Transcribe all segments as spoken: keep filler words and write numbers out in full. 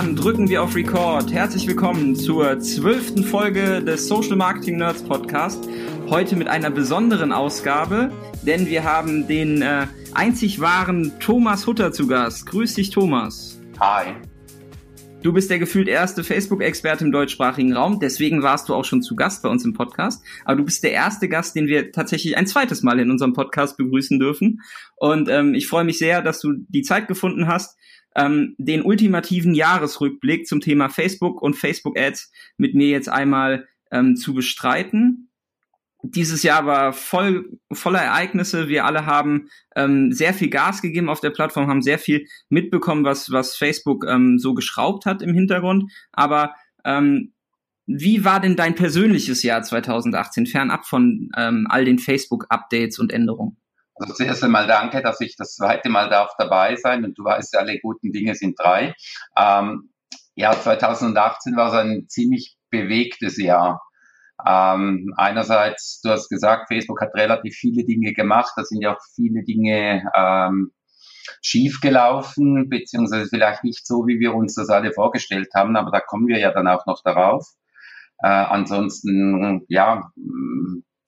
Dann drücken wir auf Record. Herzlich willkommen zur zwölften Folge des Social Marketing Nerds Podcast. Heute mit einer besonderen Ausgabe, denn wir haben den äh, einzig wahren Thomas Hutter zu Gast. Grüß dich, Thomas. Hi. Du bist der gefühlt erste Facebook-Experte im deutschsprachigen Raum, deswegen warst du auch schon zu Gast bei uns im Podcast. Aber du bist der erste Gast, den wir tatsächlich ein zweites Mal in unserem Podcast begrüßen dürfen. Und ähm, ich freue mich sehr, dass du die Zeit gefunden hast, ähm, den ultimativen Jahresrückblick zum Thema Facebook und Facebook-Ads mit mir jetzt einmal ähm, zu bestreiten. Dieses Jahr war voll voller Ereignisse. Wir alle haben ähm, sehr viel Gas gegeben auf der Plattform, haben sehr viel mitbekommen, was was Facebook ähm, so geschraubt hat im Hintergrund. Aber ähm, wie war denn dein persönliches Jahr zwanzig achtzehn, fernab von ähm, all den Facebook-Updates und Änderungen? Also zuerst einmal danke, dass ich das zweite Mal darf dabei sein. Und du weißt, alle guten Dinge sind drei. Ähm, ja, zwanzig achtzehn war so ein ziemlich bewegtes Jahr. Ähm, einerseits, du hast gesagt, Facebook hat relativ viele Dinge gemacht, da sind ja auch viele Dinge ähm, schief gelaufen, beziehungsweise vielleicht nicht so, wie wir uns das alle vorgestellt haben, aber da kommen wir ja dann auch noch darauf. Äh, ansonsten, ja,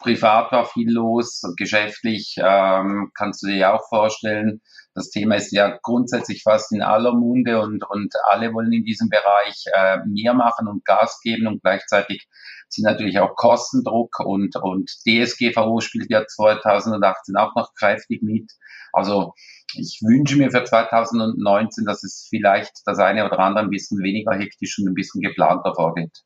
privat war viel los, geschäftlich ähm, kannst du dir ja auch vorstellen, das Thema ist ja grundsätzlich fast in aller Munde und, und alle wollen in diesem Bereich äh, mehr machen und Gas geben und gleichzeitig sind natürlich auch Kostendruck und, und D S G V O spielt ja zwanzig achtzehn auch noch kräftig mit. Also ich wünsche mir für zwanzig neunzehn, dass es vielleicht das eine oder andere ein bisschen weniger hektisch und ein bisschen geplanter vorgeht.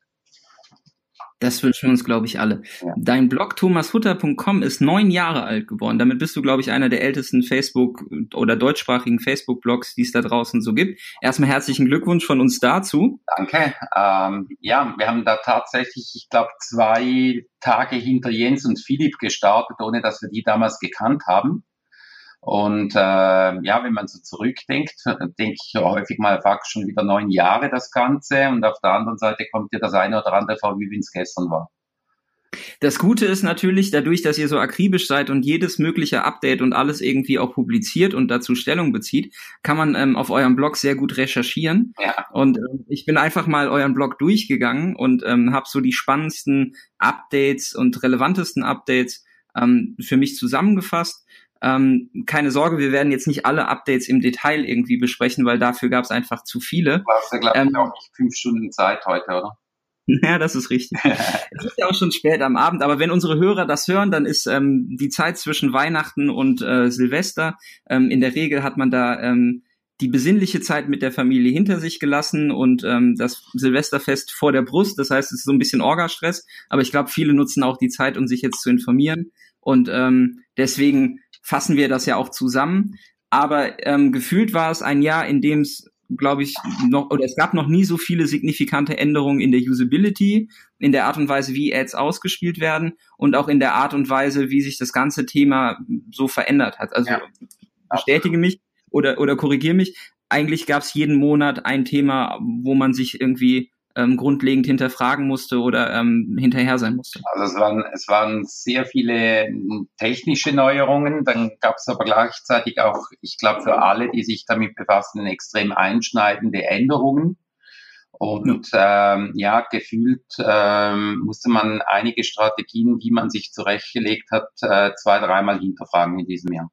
Das wünschen wir uns, glaube ich, alle. Ja. Dein Blog thomas hutter punkt com ist neun Jahre alt geworden. Damit bist du, glaube ich, einer der ältesten Facebook- oder deutschsprachigen Facebook-Blogs, die es da draußen so gibt. Erstmal herzlichen Glückwunsch von uns dazu. Danke. Ähm, ja, wir haben da tatsächlich, ich glaube, zwei Tage hinter Jens und Philipp gestartet, ohne dass wir die damals gekannt haben. Und äh, ja, wenn man so zurückdenkt, denke ich häufig mal, fuck, schon wieder neun Jahre das Ganze. Und auf der anderen Seite kommt dir das eine oder andere vor, wie wenn es gestern war. Das Gute ist natürlich, dadurch, dass ihr so akribisch seid und jedes mögliche Update und alles irgendwie auch publiziert und dazu Stellung bezieht, kann man ähm, auf eurem Blog sehr gut recherchieren. Ja. Und äh, ich bin einfach mal euren Blog durchgegangen und ähm, habe so die spannendsten Updates und relevantesten Updates ähm, für mich zusammengefasst. Ähm, keine Sorge, wir werden jetzt nicht alle Updates im Detail irgendwie besprechen, weil dafür gab es einfach zu viele. Du hast ja, glaube ich, ähm, auch nicht fünf Stunden Zeit heute, oder? Ja, das ist richtig. Es ist ja auch schon spät am Abend, aber wenn unsere Hörer das hören, dann ist ähm, die Zeit zwischen Weihnachten und äh, Silvester. Ähm, in der Regel hat man da ähm, die besinnliche Zeit mit der Familie hinter sich gelassen und ähm, das Silvesterfest vor der Brust. Das heißt, es ist so ein bisschen Orga-Stress, aber ich glaube, viele nutzen auch die Zeit, um sich jetzt zu informieren. Und ähm, deswegen fassen wir das ja auch zusammen, aber ähm, gefühlt war es ein Jahr, in dem es, glaube ich, noch oder es gab noch nie so viele signifikante Änderungen in der Usability, in der Art und Weise, wie Ads ausgespielt werden und auch in der Art und Weise, wie sich das ganze Thema so verändert hat. Also ja. Bestätige mich oder oder korrigiere mich. Eigentlich gab es jeden Monat ein Thema, wo man sich irgendwie Ähm, grundlegend hinterfragen musste oder ähm, hinterher sein musste. Also es waren, es waren sehr viele technische Neuerungen, dann gab es aber gleichzeitig auch, ich glaube, für alle, die sich damit befassen, extrem einschneidende Änderungen. Und ähm, ja, gefühlt ähm, musste man einige Strategien, die man sich zurechtgelegt hat, äh, zwei, dreimal hinterfragen in diesem Jahr.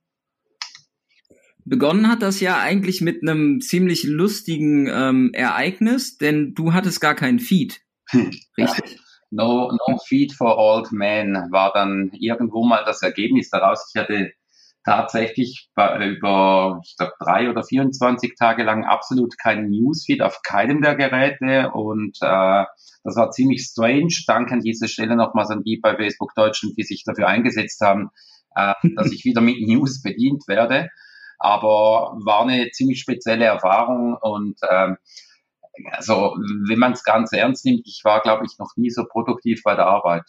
Begonnen hat das ja eigentlich mit einem ziemlich lustigen ähm, Ereignis, denn du hattest gar keinen Feed, richtig? No, no Feed for Old Man war dann irgendwo mal das Ergebnis daraus. Ich hatte tatsächlich über, ich glaube, drei oder vierundzwanzig Tage lang absolut keinen Newsfeed auf keinem der Geräte und äh, das war ziemlich strange. Danke an dieser Stelle nochmals an die bei Facebook Deutschland, die sich dafür eingesetzt haben, äh, dass ich wieder mit News bedient werde. Aber war eine ziemlich spezielle Erfahrung und ähm, also wenn man es ganz ernst nimmt, ich war, glaube ich, noch nie so produktiv bei der Arbeit.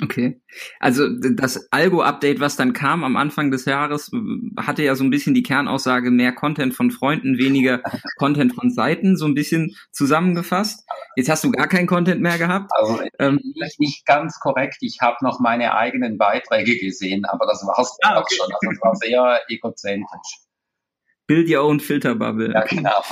Okay, also das Algo-Update, was dann kam am Anfang des Jahres, hatte ja so ein bisschen die Kernaussage, mehr Content von Freunden, weniger Content von Seiten, so ein bisschen zusammengefasst. Jetzt hast du gar keinen Content mehr gehabt. Also ähm, vielleicht nicht ganz korrekt, ich habe noch meine eigenen Beiträge gesehen, aber das war es ah, okay. schon, also das war sehr egozentrisch. Build your own Filterbubble. Ja, genau.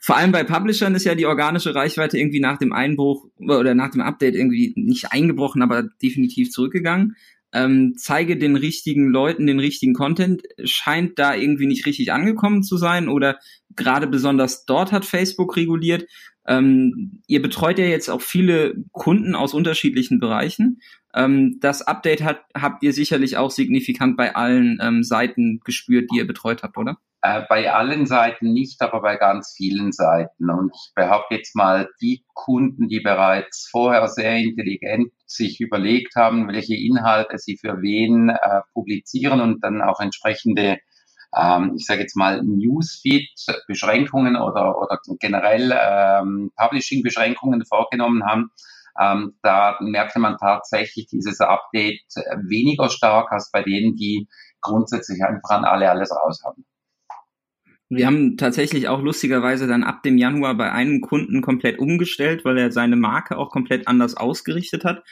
Vor allem bei Publishern ist ja die organische Reichweite irgendwie nach dem Einbruch oder nach dem Update irgendwie nicht eingebrochen, aber definitiv zurückgegangen. Ähm, zeige den richtigen Leuten den richtigen Content, scheint da irgendwie nicht richtig angekommen zu sein oder gerade besonders dort hat Facebook reguliert. Ähm, ihr betreut ja jetzt auch viele Kunden aus unterschiedlichen Bereichen. Ähm, das Update hat, habt ihr sicherlich auch signifikant bei allen ähm, Seiten gespürt, die ihr betreut habt, oder? Äh, bei allen Seiten nicht, aber bei ganz vielen Seiten. Und ich behaupte jetzt mal, die Kunden, die bereits vorher sehr intelligent sich überlegt haben, welche Inhalte sie für wen äh, publizieren und dann auch entsprechende, ähm, ich sage jetzt mal, Newsfeed-Beschränkungen oder, oder generell ähm, Publishing-Beschränkungen vorgenommen haben, ähm, da merkte man tatsächlich dieses Update weniger stark als bei denen, die grundsätzlich einfach an alle alles raus haben. Wir haben tatsächlich auch lustigerweise dann ab dem Januar bei einem Kunden komplett umgestellt, weil er seine Marke auch komplett anders ausgerichtet hat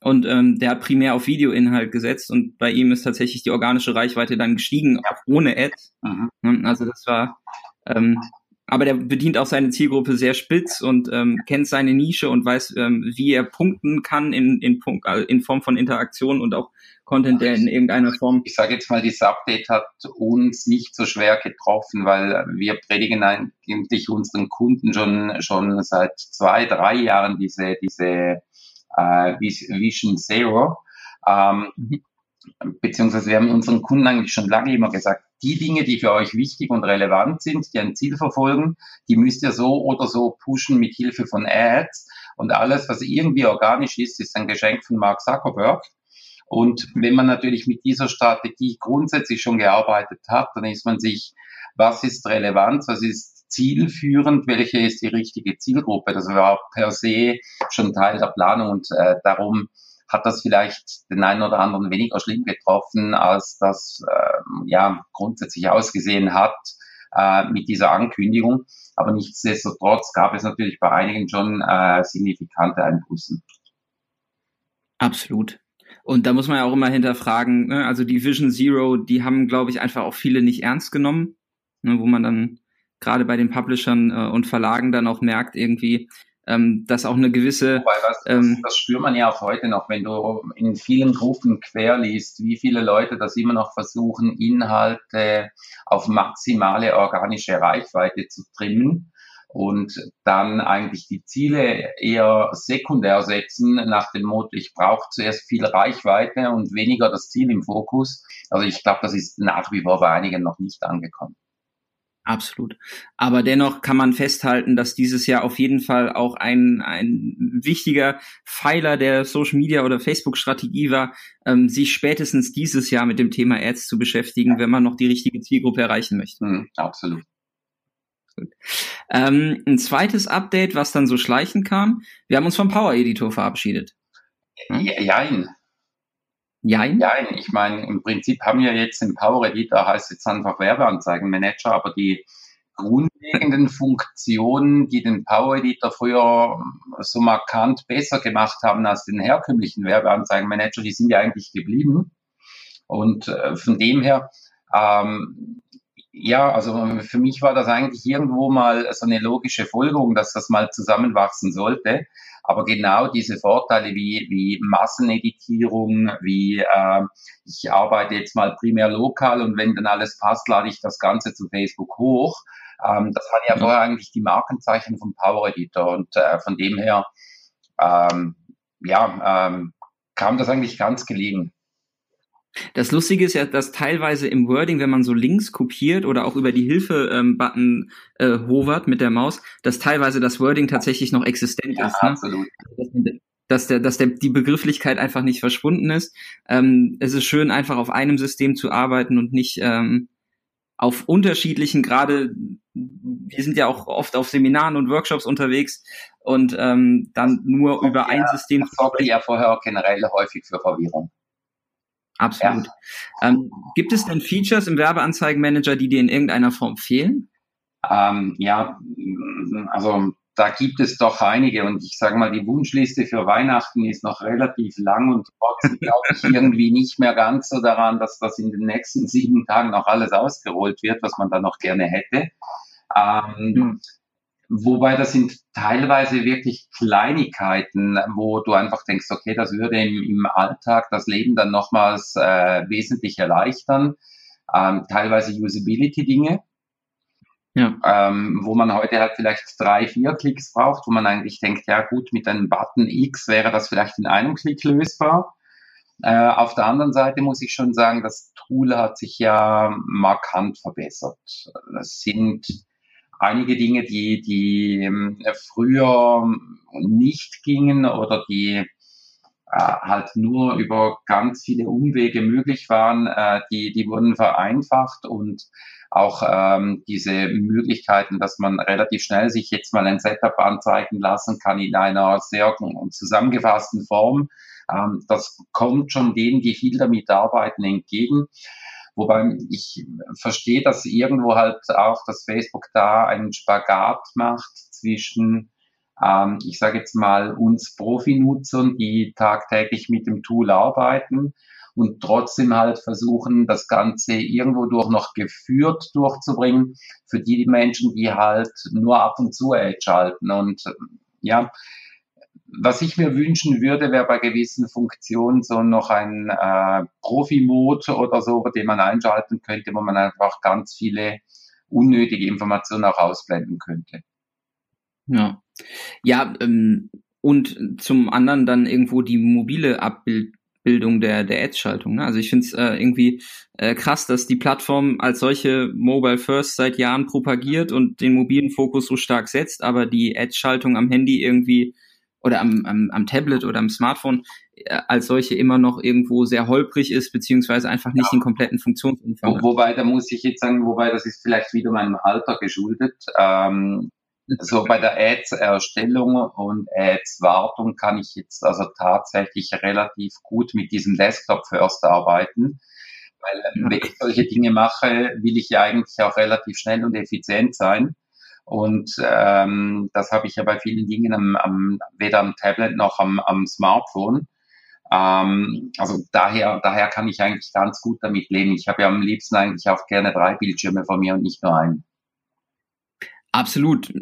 und ähm, der hat primär auf Videoinhalt gesetzt und bei ihm ist tatsächlich die organische Reichweite dann gestiegen, auch ohne Ads. Mhm. Also das war, ähm, aber der bedient auch seine Zielgruppe sehr spitz und ähm, kennt seine Nische und weiß, ähm, wie er punkten kann in in, Punkt, also in Form von Interaktion und auch Content, der in irgendeiner Form... Ich sage jetzt mal, dieses Update hat uns nicht so schwer getroffen, weil wir predigen eigentlich unseren Kunden schon schon seit zwei, drei Jahren diese diese äh, Vision Zero. Ähm, beziehungsweise wir haben unseren Kunden eigentlich schon lange immer gesagt, die Dinge, die für euch wichtig und relevant sind, die ein Ziel verfolgen, die müsst ihr so oder so pushen mit Hilfe von Ads. Und alles, was irgendwie organisch ist, ist ein Geschenk von Mark Zuckerberg. Und wenn man natürlich mit dieser Strategie grundsätzlich schon gearbeitet hat, dann ist man sich, was ist relevant, was ist zielführend, welche ist die richtige Zielgruppe. Das war per se schon Teil der Planung und äh, darum hat das vielleicht den einen oder anderen weniger schlimm getroffen, als das äh, ja grundsätzlich ausgesehen hat äh, mit dieser Ankündigung. Aber nichtsdestotrotz gab es natürlich bei einigen schon äh, signifikante Einbußen. Absolut. Und da muss man ja auch immer hinterfragen, ne? Also die Vision Zero, die haben, glaube ich, einfach auch viele nicht ernst genommen, ne? Wo man dann gerade bei den Publishern äh, und Verlagen dann auch merkt irgendwie, ähm, dass auch eine gewisse... Wobei, was, ähm, das, das spürt man ja auch heute noch, wenn du in vielen Gruppen quer liest, wie viele Leute das immer noch versuchen, Inhalte auf maximale organische Reichweite zu trimmen. Und dann eigentlich die Ziele eher sekundär setzen nach dem Motto, ich brauche zuerst viel Reichweite und weniger das Ziel im Fokus. Also ich glaube, das ist nach wie vor bei einigen noch nicht angekommen. Absolut. Aber dennoch kann man festhalten, dass dieses Jahr auf jeden Fall auch ein ein wichtiger Pfeiler der Social Media oder Facebook-Strategie war, ähm, sich spätestens dieses Jahr mit dem Thema Ads zu beschäftigen, wenn man noch die richtige Zielgruppe erreichen möchte. Mhm, absolut. Ähm, ein zweites Update, was dann so schleichend kam. Wir haben uns vom Power Editor verabschiedet. Hm? Jein. Jein? Jein. Ich meine, im Prinzip haben wir jetzt im Power Editor, heißt jetzt einfach Werbeanzeigenmanager, aber die grundlegenden Funktionen, die den Power Editor früher so markant besser gemacht haben als den herkömmlichen Werbeanzeigenmanager, die sind ja eigentlich geblieben. Und äh, von dem her, ähm, ja, also für mich war das eigentlich irgendwo mal so eine logische Folgerung, dass das mal zusammenwachsen sollte. Aber genau diese Vorteile wie, wie Masseneditierung, wie äh, ich arbeite jetzt mal primär lokal und wenn dann alles passt, lade ich das Ganze zu Facebook hoch. Ähm, das waren ja vorher eigentlich die Markenzeichen vom Power Editor und äh, von dem her ähm, ja, ähm, kam das eigentlich ganz gelegen. Das Lustige ist ja, dass teilweise im Wording, wenn man so Links kopiert oder auch über die Hilfe-Button ähm, äh, hovert mit der Maus, dass teilweise das Wording tatsächlich noch existent ja, ist. Ne? Absolut. Dass, der, dass der, die Begrifflichkeit einfach nicht verschwunden ist. Ähm, es ist schön, einfach auf einem System zu arbeiten und nicht ähm, auf unterschiedlichen, gerade wir sind ja auch oft auf Seminaren und Workshops unterwegs und ähm, dann nur das über ja, ein System. Das sorgte ja vorher generell häufig für Verwirrung. Absolut. Ja. Ähm, gibt es denn Features im Werbeanzeigenmanager, die dir in irgendeiner Form fehlen? Ähm, ja, also da gibt es doch einige und ich sage mal, die Wunschliste für Weihnachten ist noch relativ lang und trotzdem glaube ich irgendwie nicht mehr ganz so daran, dass das in den nächsten sieben Tagen noch alles ausgerollt wird, was man da noch gerne hätte. Ähm, mhm. Wobei das sind teilweise wirklich Kleinigkeiten, wo du einfach denkst, okay, das würde im, im Alltag das Leben dann nochmals äh, wesentlich erleichtern. Ähm, teilweise Usability-Dinge, ja. ähm, wo man heute halt vielleicht drei, vier Klicks braucht, wo man eigentlich denkt, ja gut, mit einem Button X wäre das vielleicht in einem Klick lösbar. Äh, auf der anderen Seite muss ich schon sagen, das Tool hat sich ja markant verbessert. Das sind einige Dinge, die, die früher nicht gingen oder die äh, halt nur über ganz viele Umwege möglich waren, äh, die, die wurden vereinfacht und auch ähm, diese Möglichkeiten, dass man relativ schnell sich jetzt mal ein Setup anzeigen lassen kann in einer sehr zusammengefassten Form, ähm, das kommt schon denen, die viel damit arbeiten, entgegen. Wobei ich verstehe, dass irgendwo halt auch, dass Facebook da einen Spagat macht zwischen, ähm, ich sage jetzt mal, uns Profi-Nutzern, die tagtäglich mit dem Tool arbeiten und trotzdem halt versuchen, das Ganze irgendwo durch noch geführt durchzubringen für die Menschen, die halt nur ab und zu Edge halten. Und ja, was ich mir wünschen würde, wäre bei gewissen Funktionen so noch ein äh, Profi-Mode oder so, den man einschalten könnte, wo man einfach ganz viele unnötige Informationen auch ausblenden könnte. Ja, ja ähm, und zum anderen dann irgendwo die mobile Abbildung der, der Ad-Schaltung. Ne? Also ich finde es äh, irgendwie äh, krass, dass die Plattform als solche Mobile First seit Jahren propagiert und den mobilen Fokus so stark setzt, aber die Ad-Schaltung am Handy irgendwie oder am, am, am Tablet oder am Smartphone als solche immer noch irgendwo sehr holprig ist, beziehungsweise einfach nicht ja. den kompletten Funktionsumfang hat. Wobei, da muss ich jetzt sagen, wobei das ist vielleicht wieder meinem Alter geschuldet. Ähm, so bei der Ads-Erstellung und Ads-Wartung kann ich jetzt also tatsächlich relativ gut mit diesem Desktop-First arbeiten, weil ja. wenn ich solche Dinge mache, will ich ja eigentlich auch relativ schnell und effizient sein. Und ähm, das habe ich ja bei vielen Dingen am, am, weder am Tablet noch am, am Smartphone. Ähm, also daher, daher kann ich eigentlich ganz gut damit leben. Ich habe ja am liebsten eigentlich auch gerne drei Bildschirme von mir und nicht nur einen. Absolut.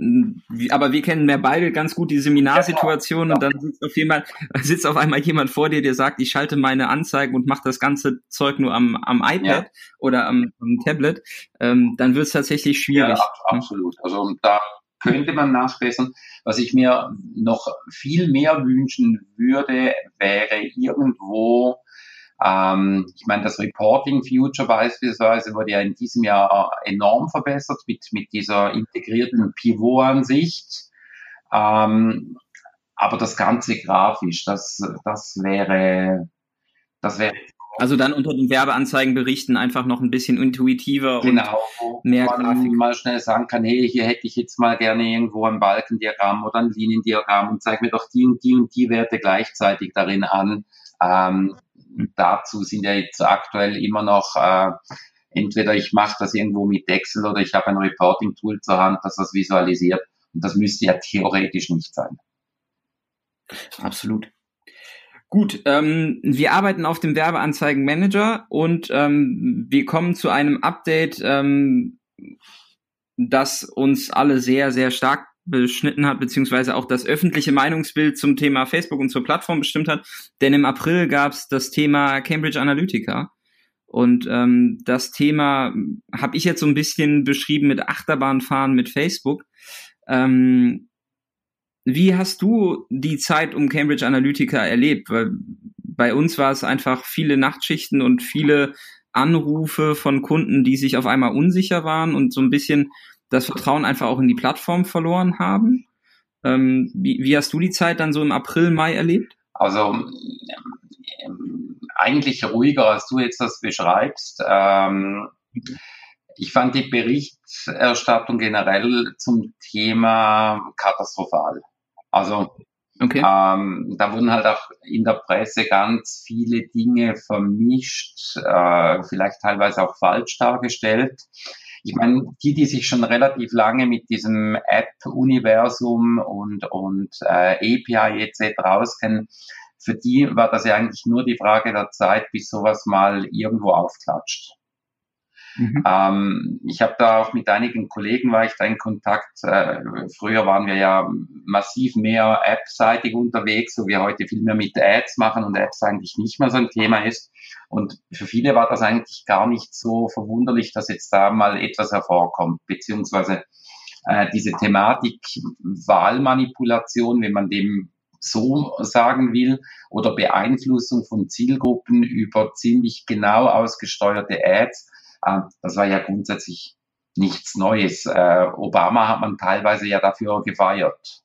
Aber wir kennen ja beide ganz gut die Seminarsituation. Ja, und dann sitzt auf, jemand, sitzt auf einmal jemand vor dir, der sagt, ich schalte meine Anzeigen und mache das ganze Zeug nur am, am iPad ja. oder am, am Tablet. Ähm, dann wird es tatsächlich schwierig. Ja, ab, absolut. Also da könnte man nachbessern. Was ich mir noch viel mehr wünschen würde, wäre irgendwo, Ähm, ich meine, das Reporting-Future beispielsweise wurde ja in diesem Jahr enorm verbessert mit, mit dieser integrierten Pivot-Ansicht. Ähm, aber das Ganze grafisch, das, das wäre, das wäre. Also dann unter den Werbeanzeigenberichten einfach noch ein bisschen intuitiver genau, und mehr Grafik. Genau, wo man mal schnell sagen kann, hey, hier hätte ich jetzt mal gerne irgendwo ein Balkendiagramm oder ein Liniendiagramm und zeig mir doch die und die und die Werte gleichzeitig darin an. Ähm, Dazu sind ja jetzt aktuell immer noch, äh, entweder ich mache das irgendwo mit Excel oder ich habe ein Reporting-Tool zur Hand, das das visualisiert. Und das müsste ja theoretisch nicht sein. Absolut. Gut, ähm, wir arbeiten auf dem Werbeanzeigenmanager und ähm, wir kommen zu einem Update, ähm, das uns alle sehr, sehr stark beschnitten hat, beziehungsweise auch das öffentliche Meinungsbild zum Thema Facebook und zur Plattform bestimmt hat, denn im April gab es das Thema Cambridge Analytica und ähm, das Thema habe ich jetzt so ein bisschen beschrieben mit Achterbahnfahren mit Facebook. Ähm, wie hast du die Zeit um Cambridge Analytica erlebt? Weil bei uns war es einfach viele Nachtschichten und viele Anrufe von Kunden, die sich auf einmal unsicher waren und so ein bisschen das Vertrauen einfach auch in die Plattform verloren haben. Ähm, wie, wie hast du die Zeit dann so im April, Mai erlebt? Also ähm, eigentlich ruhiger, als du jetzt das beschreibst. Ähm, ich fand die Berichterstattung generell zum Thema katastrophal. Also okay. ähm, da wurden halt auch in der Presse ganz viele Dinge vermischt, äh, vielleicht teilweise auch falsch dargestellt. Ich meine, die, die sich schon relativ lange mit diesem App-Universum und, und äh, A P I et cetera auskennen, für die war das ja eigentlich nur die Frage der Zeit, bis sowas mal irgendwo aufklatscht. Mhm. Ähm, ich habe da auch mit einigen Kollegen war ich da in Kontakt. Äh, früher waren wir ja massiv mehr appseitig unterwegs, so wie heute viel mehr mit Ads machen und Apps eigentlich nicht mehr so ein Thema ist. Und für viele war das eigentlich gar nicht so verwunderlich, dass jetzt da mal etwas hervorkommt, beziehungsweise äh, diese Thematik Wahlmanipulation, wenn man dem so sagen will, oder Beeinflussung von Zielgruppen über ziemlich genau ausgesteuerte Ads, äh, das war ja grundsätzlich nichts Neues. Äh, Obama hat man teilweise ja dafür gefeiert.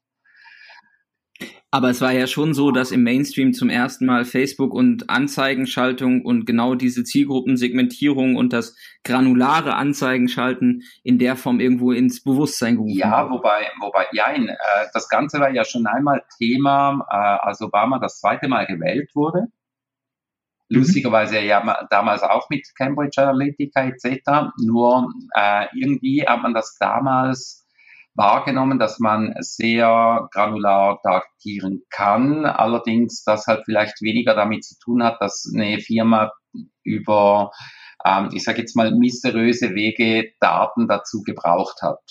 Aber es war ja schon so, dass im Mainstream zum ersten Mal Facebook und Anzeigenschaltung und genau diese Zielgruppensegmentierung und das granulare Anzeigenschalten in der Form irgendwo ins Bewusstsein gerufen Ja, wurde. wobei, wobei, nein, äh, das Ganze war ja schon einmal Thema, äh, als Obama das zweite Mal gewählt wurde. Lustigerweise ja damals auch mit Cambridge Analytica et cetera. Nur äh, irgendwie hat man das damals wahrgenommen, dass man sehr granular targetieren kann, allerdings das halt vielleicht weniger damit zu tun hat, dass eine Firma über, ähm, ich sage jetzt mal, mysteriöse Wege Daten dazu gebraucht hat.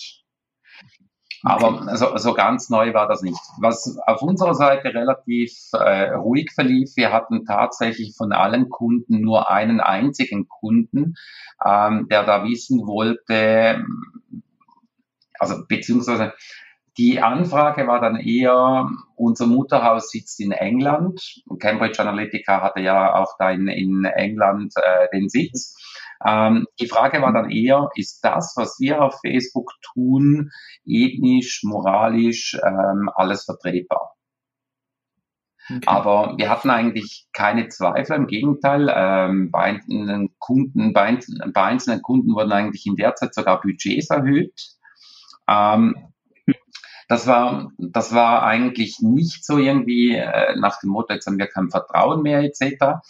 Aber okay. so, so ganz neu war das nicht. Was auf unserer Seite relativ äh, ruhig verlief, wir hatten tatsächlich von allen Kunden nur einen einzigen Kunden, ähm, der da wissen wollte, also beziehungsweise die Anfrage war dann eher, unser Mutterhaus sitzt in England. Cambridge Analytica hatte ja auch da in, in England äh, den Sitz. Ähm, die Frage war dann eher, ist das, was wir auf Facebook tun, ethnisch, moralisch, ähm, alles vertretbar? Okay. Aber wir hatten eigentlich keine Zweifel, im Gegenteil, ähm, bei einzelnen Kunden, bei, bei einzelnen Kunden wurden eigentlich in der Zeit sogar Budgets erhöht. Ähm, das war, das war eigentlich nicht so irgendwie äh, nach dem Motto, jetzt haben wir kein Vertrauen mehr et cetera.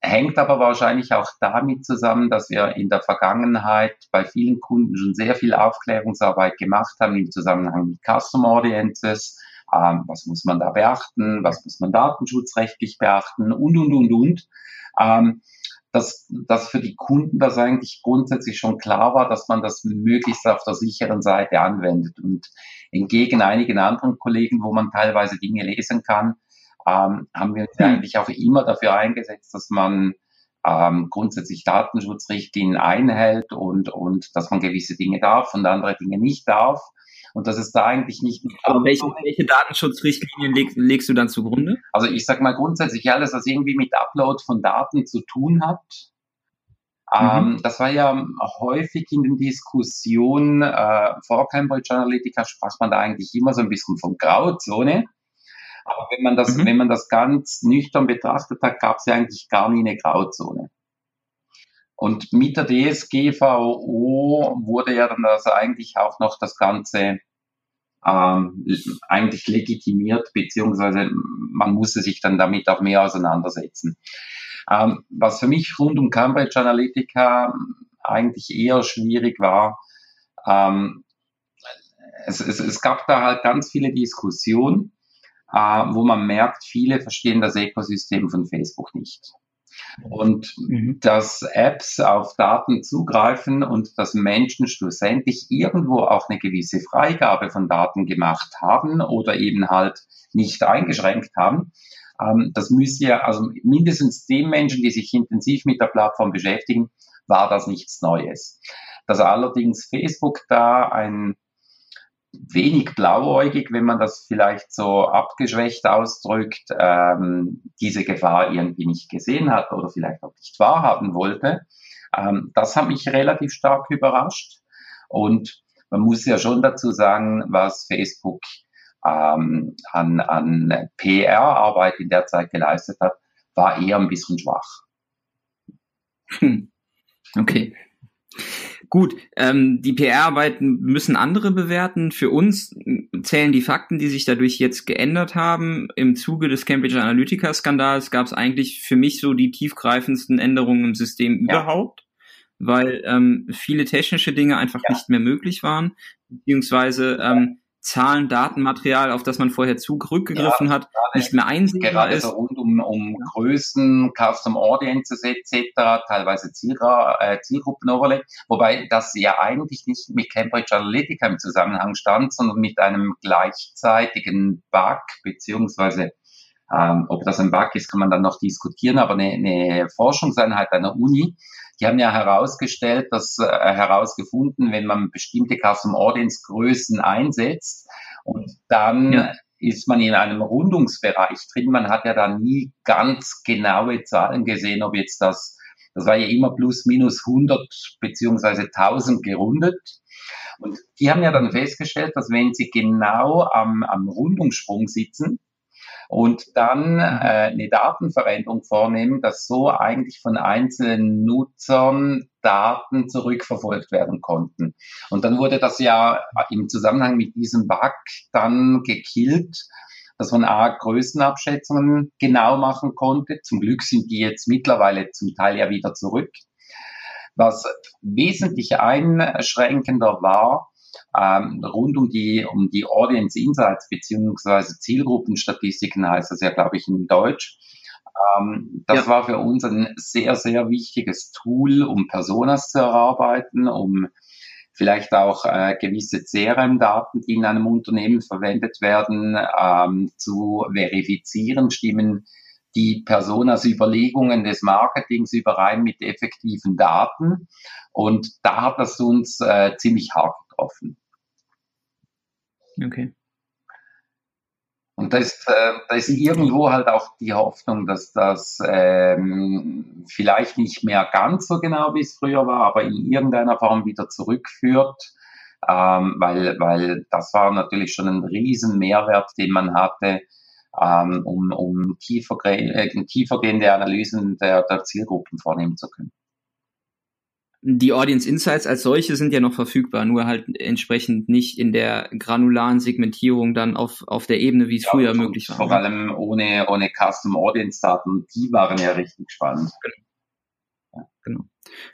Hängt aber wahrscheinlich auch damit zusammen, dass wir in der Vergangenheit bei vielen Kunden schon sehr viel Aufklärungsarbeit gemacht haben im Zusammenhang mit Custom Audiences. Ähm, was muss man da beachten? Was muss man datenschutzrechtlich beachten? Und, und, und, und. Ähm, dass, dass für die Kunden das eigentlich grundsätzlich schon klar war, dass man das möglichst auf der sicheren Seite anwendet. Und entgegen einigen anderen Kollegen, wo man teilweise Dinge lesen kann, ähm, haben wir uns eigentlich auch immer dafür eingesetzt, dass man ähm, grundsätzlich Datenschutzrichtlinien einhält und, und dass man gewisse Dinge darf und andere Dinge nicht darf. Und das ist da eigentlich nicht... Aber welche, welche Datenschutzrichtlinien leg, legst du dann zugrunde? Also ich sag mal grundsätzlich alles, was irgendwie mit Upload von Daten zu tun hat. Mhm. Ähm, das war ja häufig in den Diskussionen äh, vor Cambridge Analytica, sprach man da eigentlich immer so ein bisschen von Grauzone. Aber wenn man das, mhm. wenn man das ganz nüchtern betrachtet hat, gab es ja eigentlich gar nie eine Grauzone. Und mit der D S G V O wurde ja dann also eigentlich auch noch das Ganze ähm, eigentlich legitimiert, beziehungsweise man musste sich dann damit auch mehr auseinandersetzen. Ähm, was für mich rund um Cambridge Analytica eigentlich eher schwierig war, ähm, es, es, es gab da halt ganz viele Diskussionen, äh, wo man merkt, viele verstehen das Ökosystem von Facebook nicht. Und mhm. dass Apps auf Daten zugreifen und dass Menschen schlussendlich irgendwo auch eine gewisse Freigabe von Daten gemacht haben oder eben halt nicht eingeschränkt haben, ähm, das müssen ja, also mindestens den Menschen, die sich intensiv mit der Plattform beschäftigen, war das nichts Neues. Dass allerdings Facebook da ein wenig blauäugig, wenn man das vielleicht so abgeschwächt ausdrückt, ähm, diese Gefahr irgendwie nicht gesehen hat oder vielleicht auch nicht wahrhaben wollte. Ähm, das hat mich relativ stark überrascht. Und man muss ja schon dazu sagen, was Facebook ähm, an, an P R-Arbeit in der Zeit geleistet hat, war eher ein bisschen schwach. Hm. Okay. Gut, ähm, die P R-Arbeiten müssen andere bewerten. Für uns zählen die Fakten, die sich dadurch jetzt geändert haben. Im Zuge des Cambridge Analytica-Skandals gab es eigentlich für mich so die tiefgreifendsten Änderungen im System überhaupt, ja. weil ähm, viele technische Dinge einfach ja. nicht mehr möglich waren, beziehungsweise ähm, Zahlen, Datenmaterial, auf das man vorher zurückgegriffen ja, hat, nicht mehr einsehbar gerade ist. Gerade so rund um, um ja. Größen, Custom Audiences et cetera, teilweise Zielra- äh, Zielgruppen-Overlay, wobei das ja eigentlich nicht mit Cambridge Analytica im Zusammenhang stand, sondern mit einem gleichzeitigen Bug, beziehungsweise ähm, ob das ein Bug ist, kann man dann noch diskutieren, aber eine, eine Forschungseinheit einer Uni, die haben ja herausgestellt, dass äh, herausgefunden, wenn man bestimmte Custom Audience Größen einsetzt und dann ja. ist man in einem Rundungsbereich drin. Man hat ja da nie ganz genaue Zahlen gesehen, ob jetzt das, das war ja immer plus minus hundert beziehungsweise tausend gerundet. Und die haben ja dann festgestellt, dass wenn sie genau am, am Rundungssprung sitzen, und dann äh, eine Datenveränderung vornehmen, dass so eigentlich von einzelnen Nutzern Daten zurückverfolgt werden konnten. Und dann wurde das ja im Zusammenhang mit diesem Bug dann gekillt, dass man A, Größenabschätzungen genau machen konnte. Zum Glück sind die jetzt mittlerweile zum Teil ja wieder zurück. Was wesentlich einschränkender war, Ähm, rund um die, um die Audience Insights beziehungsweise Zielgruppenstatistiken heißt das ja, glaube ich, in Deutsch. Ähm, das ja. war für uns ein sehr, sehr wichtiges Tool, um Personas zu erarbeiten, um vielleicht auch äh, gewisse C R M-Daten, die in einem Unternehmen verwendet werden, ähm, zu verifizieren, stimmen die Personas Überlegungen des Marketings überein mit effektiven Daten. Und da hat das uns äh, ziemlich hart getroffen. Okay. Und da ist, äh, da ist irgendwo halt auch die Hoffnung, dass das ähm, vielleicht nicht mehr ganz so genau, wie es früher war, aber in irgendeiner Form wieder zurückführt, ähm, weil, weil das war natürlich schon ein riesen Mehrwert, den man hatte, ähm, um, um tiefergehende, äh, tiefergehende Analysen der, der Zielgruppen vornehmen zu können. Die Audience Insights als solche sind ja noch verfügbar, nur halt entsprechend nicht in der granularen Segmentierung dann auf auf der Ebene, wie es ja, früher möglich war. Vor allem ohne ohne Custom Audience Daten, die waren ja richtig spannend. Genau. genau.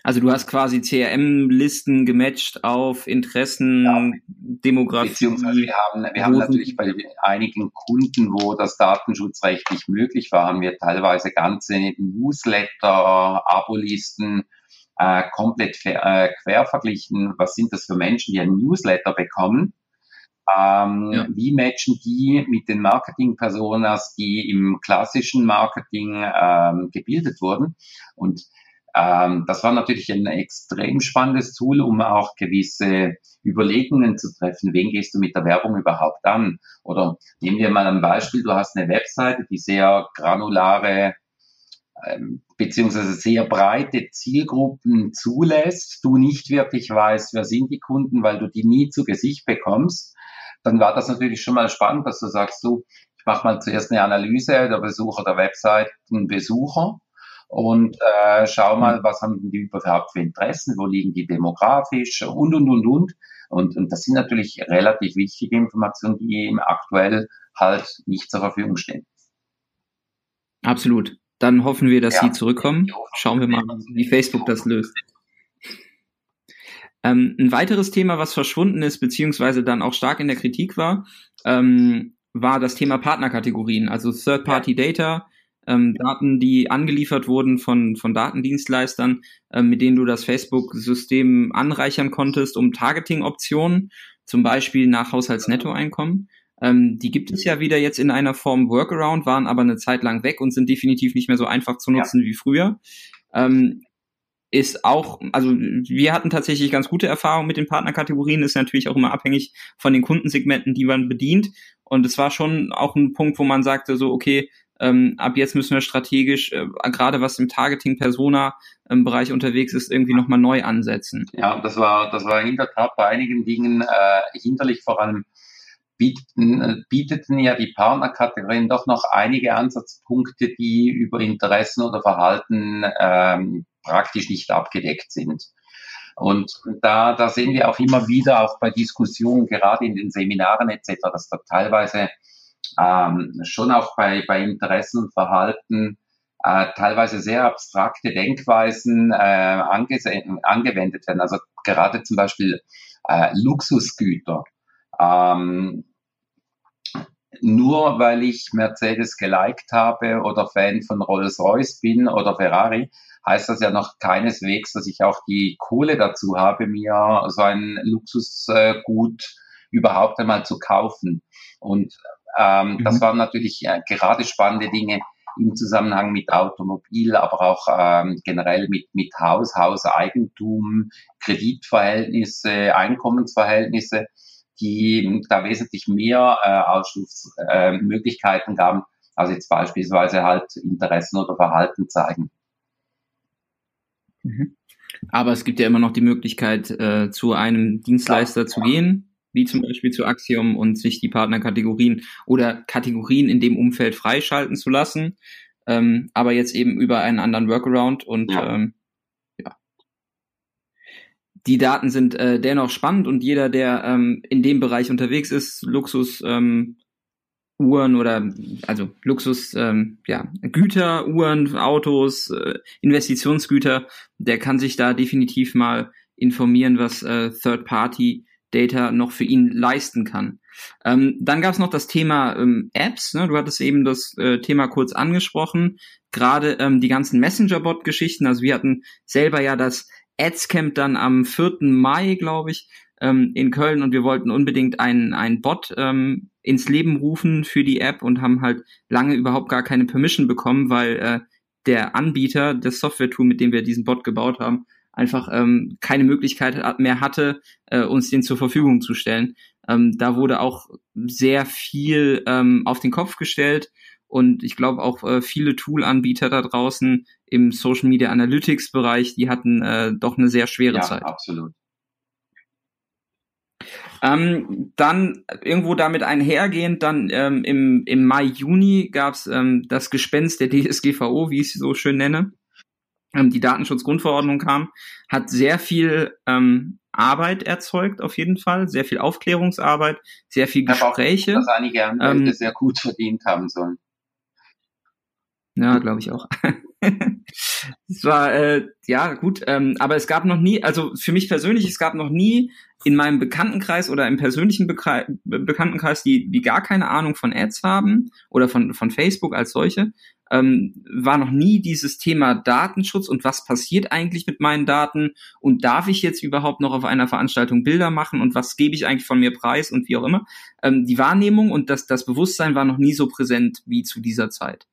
Also du hast quasi C R M-Listen gematcht auf Interessen, ja. Demografie. Beziehungsweise wir haben, wir haben natürlich bei einigen Kunden, wo das datenschutzrechtlich möglich war, haben wir teilweise ganze Newsletter, Abolisten Äh, komplett äh, quer verglichen, was sind das für Menschen, die einen Newsletter bekommen, ähm, ja. wie matchen die mit den Marketing-Personas, die im klassischen Marketing ähm, gebildet wurden. Und ähm, das war natürlich ein extrem spannendes Tool, um auch gewisse Überlegungen zu treffen, wen gehst du mit der Werbung überhaupt an? Oder nehmen wir mal ein Beispiel, du hast eine Webseite, die sehr granulare beziehungsweise sehr breite Zielgruppen zulässt, du nicht wirklich weißt, wer sind die Kunden, weil du die nie zu Gesicht bekommst, dann war das natürlich schon mal spannend, dass du sagst, du, ich mache mal zuerst eine Analyse der Besucher der Webseitenbesucher und äh, schau mal, was haben die überhaupt für Interessen, wo liegen die demografisch und, und, und, und. Und, und das sind natürlich relativ wichtige Informationen, die eben aktuell halt nicht zur Verfügung stehen. Absolut. Dann hoffen wir, dass ja. sie zurückkommen. Schauen wir mal, wie Facebook das löst. Ähm, ein weiteres Thema, was verschwunden ist, beziehungsweise dann auch stark in der Kritik war, ähm, war das Thema Partnerkategorien, also Third-Party-Data, ähm, Daten, die angeliefert wurden von, von Datendienstleistern, ähm, mit denen du das Facebook-System anreichern konntest, um Targeting-Optionen, zum Beispiel nach Haushaltsnettoeinkommen. Ähm, die gibt es ja wieder jetzt in einer Form Workaround, waren aber eine Zeit lang weg und sind definitiv nicht mehr so einfach zu nutzen ja. wie früher. Ähm, ist auch, also wir hatten tatsächlich ganz gute Erfahrungen mit den Partnerkategorien, ist natürlich auch immer abhängig von den Kundensegmenten, die man bedient. Und es war schon auch ein Punkt, wo man sagte so, okay, ähm, ab jetzt müssen wir strategisch, äh, gerade was im Targeting-Persona-Bereich unterwegs ist, irgendwie nochmal neu ansetzen. Ja, das war, das war in der Tat bei einigen Dingen äh, hinderlich, vor allem Bieten, bieteten ja die Partnerkategorien doch noch einige Ansatzpunkte, die über Interessen oder Verhalten ähm, praktisch nicht abgedeckt sind. Und da, da sehen wir auch immer wieder, auch bei Diskussionen, gerade in den Seminaren et cetera, dass da teilweise ähm, schon auch bei, bei Interessen und Verhalten äh, teilweise sehr abstrakte Denkweisen äh, anges- angewendet werden. Also gerade zum Beispiel äh, Luxusgüter. Ähm, nur weil ich Mercedes geliked habe oder Fan von Rolls-Royce bin oder Ferrari, heißt das ja noch keineswegs, dass ich auch die Kohle dazu habe, mir so ein Luxusgut überhaupt einmal zu kaufen. Und ähm, mhm. das waren natürlich äh, gerade spannende Dinge im Zusammenhang mit Automobil, aber auch ähm, generell mit, mit Haus, Hauseigentum, Kreditverhältnisse, Einkommensverhältnisse, die da wesentlich mehr äh, Ausschlussmöglichkeiten äh, gaben, als jetzt beispielsweise halt Interessen oder Verhalten zeigen. Mhm. Aber es gibt ja immer noch die Möglichkeit, äh, zu einem Dienstleister ja, zu ja. gehen, wie zum Beispiel zu Axiom, und sich die Partnerkategorien oder Kategorien in dem Umfeld freischalten zu lassen, ähm, aber jetzt eben über einen anderen Workaround und ja. Ähm, ja. Die Daten sind äh, dennoch spannend, und jeder, der ähm, in dem Bereich unterwegs ist, Luxus ähm, Uhren oder also Luxus ähm, ja, Güter, Uhren, Autos, äh, Investitionsgüter, der kann sich da definitiv mal informieren, was äh, Third-Party Data noch für ihn leisten kann. Ähm, dann gab es noch das Thema ähm, Apps, ne? Du hattest eben das äh, Thema kurz angesprochen, gerade ähm, die ganzen Messenger-Bot-Geschichten. Also wir hatten selber ja das Adscamp dann am vierten Mai, glaube ich, ähm, in Köln, und wir wollten unbedingt einen, einen Bot ähm, ins Leben rufen für die App und haben halt lange überhaupt gar keine Permission bekommen, weil äh, der Anbieter, das Software-Tool, mit dem wir diesen Bot gebaut haben, einfach ähm, keine Möglichkeit mehr hatte, äh, uns den zur Verfügung zu stellen. Ähm, da wurde auch sehr viel ähm, auf den Kopf gestellt, und ich glaube auch äh, viele Tool-Anbieter da draußen im Social Media Analytics Bereich, die hatten äh, doch eine sehr schwere ja, Zeit. Absolut. Ähm, dann irgendwo damit einhergehend, dann ähm, im, im Mai, Juni gab's ähm, das Gespenst der D S G V O, wie ich es so schön nenne. Die Datenschutzgrundverordnung kam, hat sehr viel ähm, Arbeit erzeugt, auf jeden Fall, sehr viel Aufklärungsarbeit, sehr viel Gespräche. Ich habe auch, dass einige Anwälte ähm, sehr gut verdient haben sollen. Ja, glaube ich auch. Es war, äh, ja, gut, ähm, aber es gab noch nie, also für mich persönlich, es gab noch nie in meinem Bekanntenkreis oder im persönlichen Bekre- Bekanntenkreis, die, die gar keine Ahnung von Ads haben oder von, von Facebook als solche, ähm, war noch nie dieses Thema Datenschutz und was passiert eigentlich mit meinen Daten und darf ich jetzt überhaupt noch auf einer Veranstaltung Bilder machen und was gebe ich eigentlich von mir preis und wie auch immer. Ähm, die Wahrnehmung und das, das Bewusstsein war noch nie so präsent wie zu dieser Zeit.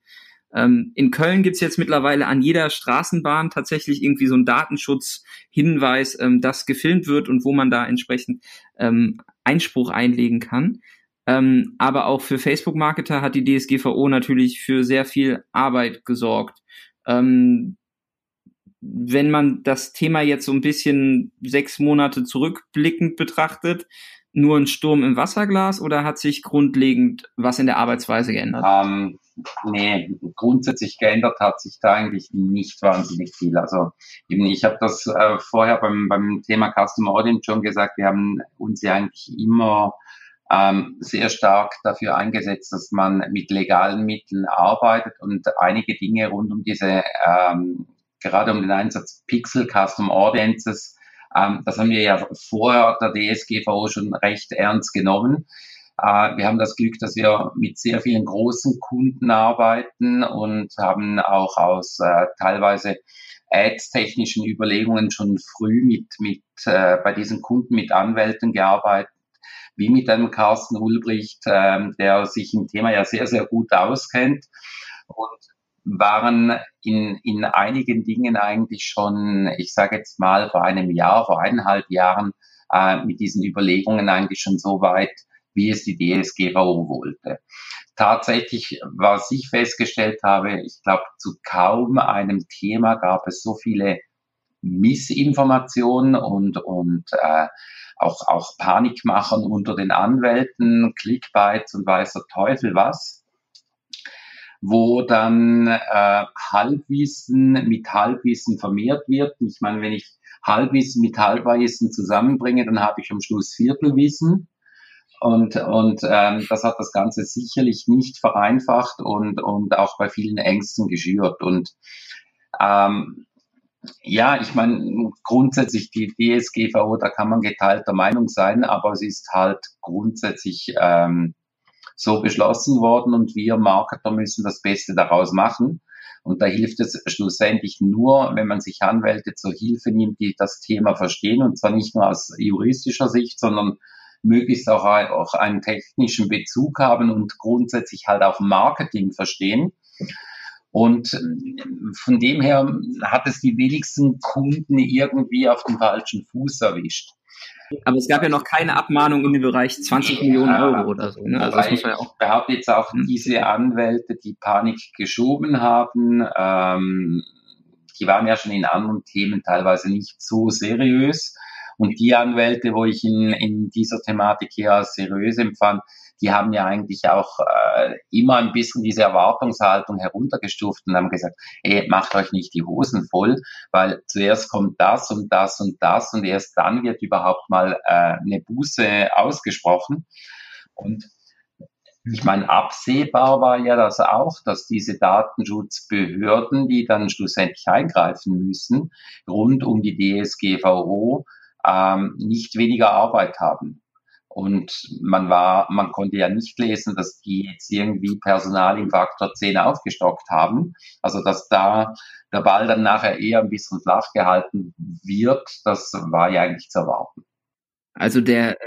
In Köln gibt's jetzt mittlerweile an jeder Straßenbahn tatsächlich irgendwie so einen Datenschutzhinweis, ähm, dass gefilmt wird und wo man da entsprechend ähm, Einspruch einlegen kann. Ähm, aber auch für Facebook-Marketer hat die D S G V O natürlich für sehr viel Arbeit gesorgt. Ähm, wenn man das Thema jetzt so ein bisschen sechs Monate zurückblickend betrachtet, nur ein Sturm im Wasserglas, oder hat sich grundlegend was in der Arbeitsweise geändert? Um, nee, grundsätzlich geändert hat sich da eigentlich nicht wahnsinnig viel. Also eben, ich habe das äh, vorher beim, beim Thema Customer Audience schon gesagt, wir haben uns ja eigentlich immer ähm, sehr stark dafür eingesetzt, dass man mit legalen Mitteln arbeitet, und einige Dinge rund um diese, ähm, gerade um den Einsatz Pixel Custom Audiences, das haben wir ja vorher der D S G V O schon recht ernst genommen. Wir haben das Glück, dass wir mit sehr vielen großen Kunden arbeiten und haben auch aus äh, teilweise ads-technischen Überlegungen schon früh mit, mit äh, bei diesen Kunden mit Anwälten gearbeitet, wie mit einem Carsten Ulbricht, äh, der sich im Thema ja sehr, sehr gut auskennt, und waren in, in einigen Dingen eigentlich schon, ich sage jetzt mal vor einem Jahr, vor eineinhalb Jahren äh, mit diesen Überlegungen eigentlich schon so weit, wie es die D S G V O wollte. Tatsächlich, was ich festgestellt habe, ich glaube, zu kaum einem Thema gab es so viele Missinformationen und, und äh, auch, auch Panikmachern unter den Anwälten, Clickbites und weiß der Teufel was, wo dann äh, Halbwissen mit Halbwissen vermehrt wird. Ich meine, wenn ich Halbwissen mit Halbwissen zusammenbringe, dann habe ich am Schluss Viertelwissen. Und, und ähm, das hat das Ganze sicherlich nicht vereinfacht und, und auch bei vielen Ängsten geschürt. Und ähm, Ja, ich meine, grundsätzlich die D S G V O, da kann man geteilter Meinung sein, aber sie ist halt grundsätzlich ähm, so beschlossen worden und wir Marketer müssen das Beste daraus machen. Und da hilft es schlussendlich nur, wenn man sich Anwälte zur Hilfe nimmt, die das Thema verstehen, und zwar nicht nur aus juristischer Sicht, sondern möglichst auch, auch einen technischen Bezug haben und grundsätzlich halt auch Marketing verstehen. Und von dem her hat es die wenigsten Kunden irgendwie auf dem falschen Fuß erwischt. Aber es gab ja noch keine Abmahnung in dem Bereich zwanzig Millionen Euro oder so. Ne? Also das muss man ja auch. Ich behaupte jetzt auch, diese Anwälte, die Panik geschoben haben, ähm, die waren ja schon in anderen Themen teilweise nicht so seriös. Und die Anwälte, wo ich in, in dieser Thematik hier als seriös empfand, die haben ja eigentlich auch äh, immer ein bisschen diese Erwartungshaltung heruntergestuft und haben gesagt, ey, macht euch nicht die Hosen voll, weil zuerst kommt das und das und das und erst dann wird überhaupt mal äh, eine Buße ausgesprochen. Und ich meine, absehbar war ja das auch, dass diese Datenschutzbehörden, die dann schlussendlich eingreifen müssen, rund um die D S G V O ähm, nicht weniger Arbeit haben. Und man war, man konnte ja nicht lesen, dass die jetzt irgendwie Personal im Faktor zehn aufgestockt haben. Also, dass da der Ball dann nachher eher ein bisschen flach gehalten wird, das war ja eigentlich zu erwarten. Also der,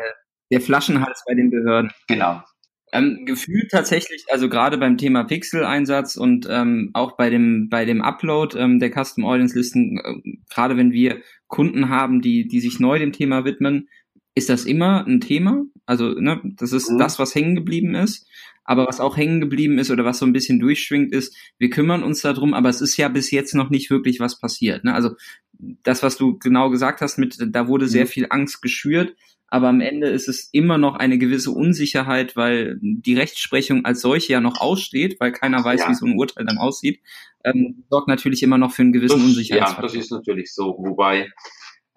der Flaschenhals bei den Behörden. Genau. Ähm, gefühlt tatsächlich, also gerade beim Thema Pixel-Einsatz und ähm, auch bei dem bei dem Upload ähm, der Custom Audience Listen, äh, gerade wenn wir Kunden haben, die die sich neu dem Thema widmen, ist das immer ein Thema? Also, ne, das ist mhm. das, was hängen geblieben ist. Aber was auch hängen geblieben ist oder was so ein bisschen durchschwingt ist, wir kümmern uns darum, aber es ist ja bis jetzt noch nicht wirklich was passiert. Ne? Also das, was du genau gesagt hast, mit da wurde sehr viel Angst geschürt, aber am Ende ist es immer noch eine gewisse Unsicherheit, weil die Rechtsprechung als solche ja noch aussteht, weil keiner weiß, ja. wie so ein Urteil dann aussieht, ähm, sorgt natürlich immer noch für einen gewissen Unsicherheitsfaktor. Ja, das ist natürlich so, wobei...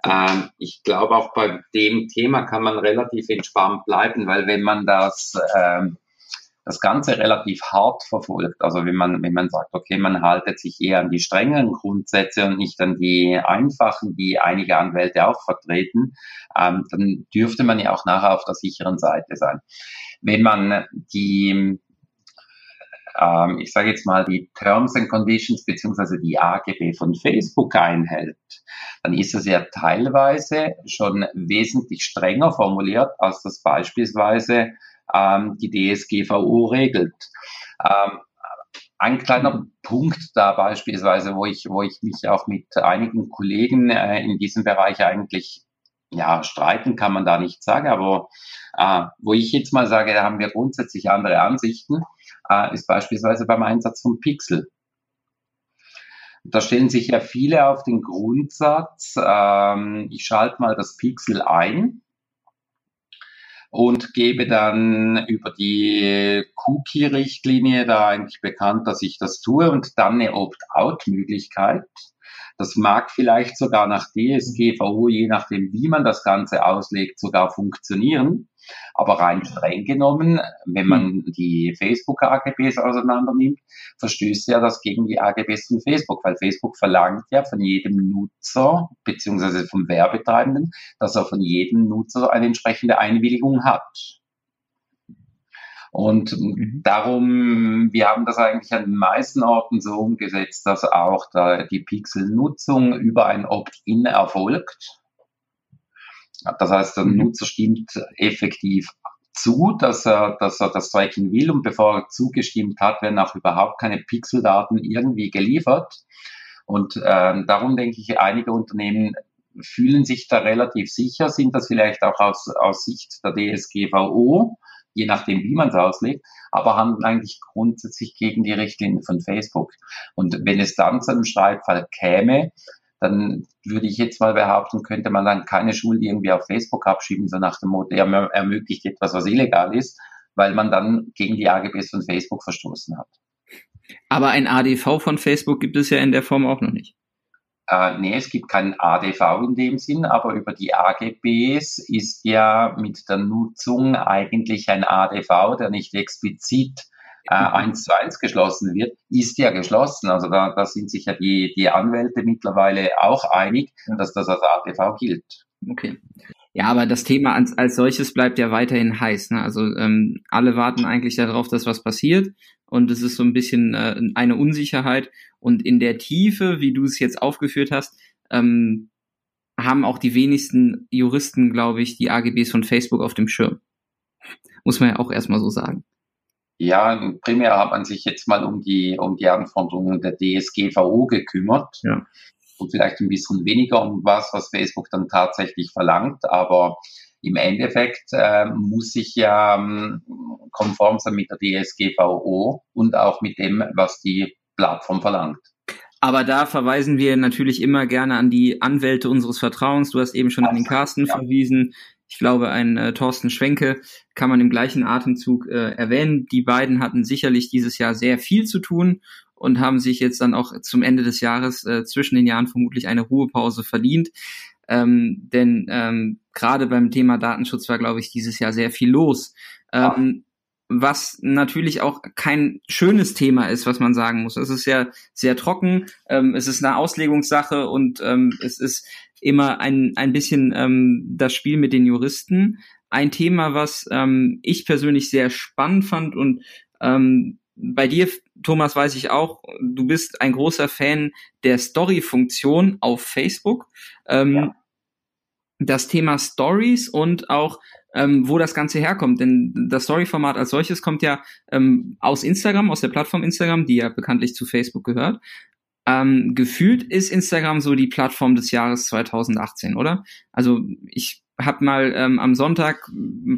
Ähm, ich glaube, auch bei dem Thema kann man relativ entspannt bleiben, weil wenn man das, ähm, das Ganze relativ hart verfolgt, also wenn man, wenn man sagt, okay, man haltet sich eher an die strengen Grundsätze und nicht an die einfachen, die einige Anwälte auch vertreten, ähm, dann dürfte man ja auch nachher auf der sicheren Seite sein. Wenn man die, ähm, ich sage jetzt mal, die Terms and Conditions beziehungsweise die A G B von Facebook einhält, dann ist das ja teilweise schon wesentlich strenger formuliert, als das beispielsweise ähm, die D S G V O regelt. Ähm, ein kleiner Punkt da beispielsweise, wo ich, wo ich mich auch mit einigen Kollegen äh, in diesem Bereich eigentlich, ja, streiten kann man da nicht sagen, aber äh, wo ich jetzt mal sage, da haben wir grundsätzlich andere Ansichten, äh, ist beispielsweise beim Einsatz von Pixel. Da stellen sich ja viele auf den Grundsatz, ähm, ich schalte mal das Pixel ein und gebe dann über die Cookie-Richtlinie da eigentlich bekannt, dass ich das tue und dann eine Opt-out-Möglichkeit. Das mag vielleicht sogar nach D S G V O, je nachdem wie man das Ganze auslegt, sogar funktionieren. Aber rein streng genommen, wenn man die Facebook-A G Bs auseinander nimmt, verstößt ja das gegen die A G Bs von Facebook, weil Facebook verlangt ja von jedem Nutzer beziehungsweise vom Werbetreibenden, dass er von jedem Nutzer eine entsprechende Einwilligung hat. Und darum, wir haben das eigentlich an den meisten Orten so umgesetzt, dass auch da die Pixel-Nutzung über ein Opt-in erfolgt. Das heißt, der Nutzer stimmt effektiv zu, dass er, dass er das Tracking will, und bevor er zugestimmt hat, werden auch überhaupt keine Pixeldaten irgendwie geliefert. Und äh, darum denke ich, einige Unternehmen fühlen sich da relativ sicher, sind das vielleicht auch aus, aus Sicht der D S G V O, je nachdem, wie man es auslegt, aber handeln eigentlich grundsätzlich gegen die Richtlinien von Facebook. Und wenn es dann zu einem Streitfall käme, dann würde ich jetzt mal behaupten, könnte man dann keine Schuld irgendwie auf Facebook abschieben, so nach dem Motto, er ermöglicht etwas, was illegal ist, weil man dann gegen die A G Bs von Facebook verstoßen hat. Aber ein A D V von Facebook gibt es ja in der Form auch noch nicht. Äh, nee, es gibt keinen A D V in dem Sinn, aber über die A G Bs ist ja mit der Nutzung eigentlich ein A D V, der nicht explizit äh, eins zu eins geschlossen wird, ist ja geschlossen. Also da, da sind sich ja die, die Anwälte mittlerweile auch einig, dass das als A T V gilt. Okay. Ja, aber das Thema als, als solches bleibt ja weiterhin heiß, ne? Also ähm, alle warten eigentlich darauf, dass was passiert, und es ist so ein bisschen äh, eine Unsicherheit, und in der Tiefe, wie du es jetzt aufgeführt hast, ähm, haben auch die wenigsten Juristen, glaube ich, die A G Bs von Facebook auf dem Schirm. Muss man ja auch erstmal so sagen. Ja, primär hat man sich jetzt mal um die, um die Anforderungen der D S G V O gekümmert. Ja. Und vielleicht ein bisschen weniger um was, was Facebook dann tatsächlich verlangt. Aber im Endeffekt äh, muss ich ja ähm, konform sein mit der D S G V O und auch mit dem, was die Plattform verlangt. Aber da verweisen wir natürlich immer gerne an die Anwälte unseres Vertrauens. Du hast eben schon also, an den Carsten ja. verwiesen. Ich glaube, ein äh, Thorsten Schwenke kann man im gleichen Atemzug äh, erwähnen. Die beiden hatten sicherlich dieses Jahr sehr viel zu tun und haben sich jetzt dann auch zum Ende des Jahres äh, zwischen den Jahren vermutlich eine Ruhepause verdient. Ähm, denn ähm, gerade beim Thema Datenschutz war, glaube ich, dieses Jahr sehr viel los. Ähm, was natürlich auch kein schönes Thema ist, was man sagen muss. Es ist ja sehr trocken, ähm, es ist eine Auslegungssache, und ähm, es ist immer ein ein bisschen ähm, das Spiel mit den Juristen. Ein Thema, was ähm, ich persönlich sehr spannend fand, und ähm, bei dir, Thomas, weiß ich auch, du bist ein großer Fan der Story-Funktion auf Facebook. Ähm, ja. Das Thema Stories und auch, ähm, wo das Ganze herkommt. Denn das Story-Format als solches kommt ja ähm, aus Instagram, aus der Plattform Instagram, die ja bekanntlich zu Facebook gehört. Ähm, gefühlt ist Instagram so die Plattform des Jahres zweitausendachtzehn, oder? Also ich habe mal ähm, am Sonntag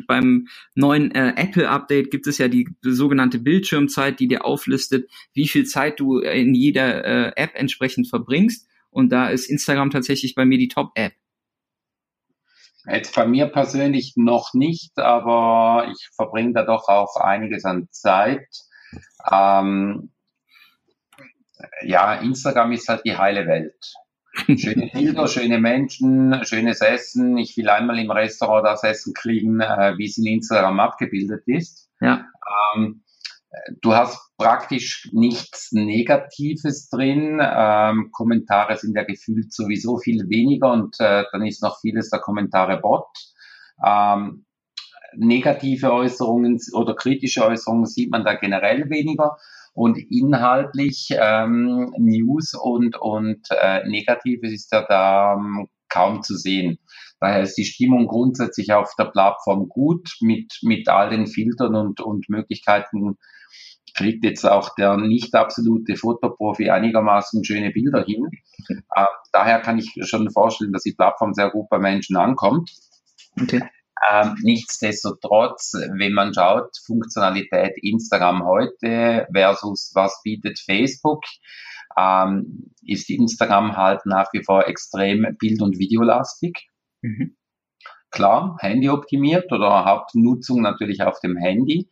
beim neuen äh, Apple-Update gibt es ja die sogenannte Bildschirmzeit, die dir auflistet, wie viel Zeit du in jeder äh, App entsprechend verbringst. Und da ist Instagram tatsächlich bei mir die Top-App. Jetzt bei mir persönlich noch nicht, aber ich verbringe da doch auch einiges an Zeit. Ähm, ja, Instagram ist halt die heile Welt. Schöne Bilder, schöne Menschen, schönes Essen. Ich will einmal im Restaurant das Essen kriegen, wie es in Instagram abgebildet ist. Ja. Ähm, du hast praktisch nichts Negatives drin. Ähm, Kommentare sind ja gefühlt sowieso viel weniger, und äh, dann ist noch vieles der Kommentare-Bot. Ähm, negative Äußerungen oder kritische Äußerungen sieht man da generell weniger. Und inhaltlich ähm, News und, und äh, Negatives ist ja da ähm, kaum zu sehen. Daher ist die Stimmung grundsätzlich auf der Plattform gut, mit, mit all den Filtern und, und Möglichkeiten kriegt jetzt auch der nicht absolute Fotoprofi einigermaßen schöne Bilder hin. Äh, daher kann ich schon vorstellen, dass die Plattform sehr gut bei Menschen ankommt. Okay. Ähm, nichtsdestotrotz, wenn man schaut, Funktionalität Instagram heute versus was bietet Facebook, ähm, ist Instagram halt nach wie vor extrem bild- und videolastig. Mhm. Klar, Handy optimiert oder Hauptnutzung natürlich auf dem Handy,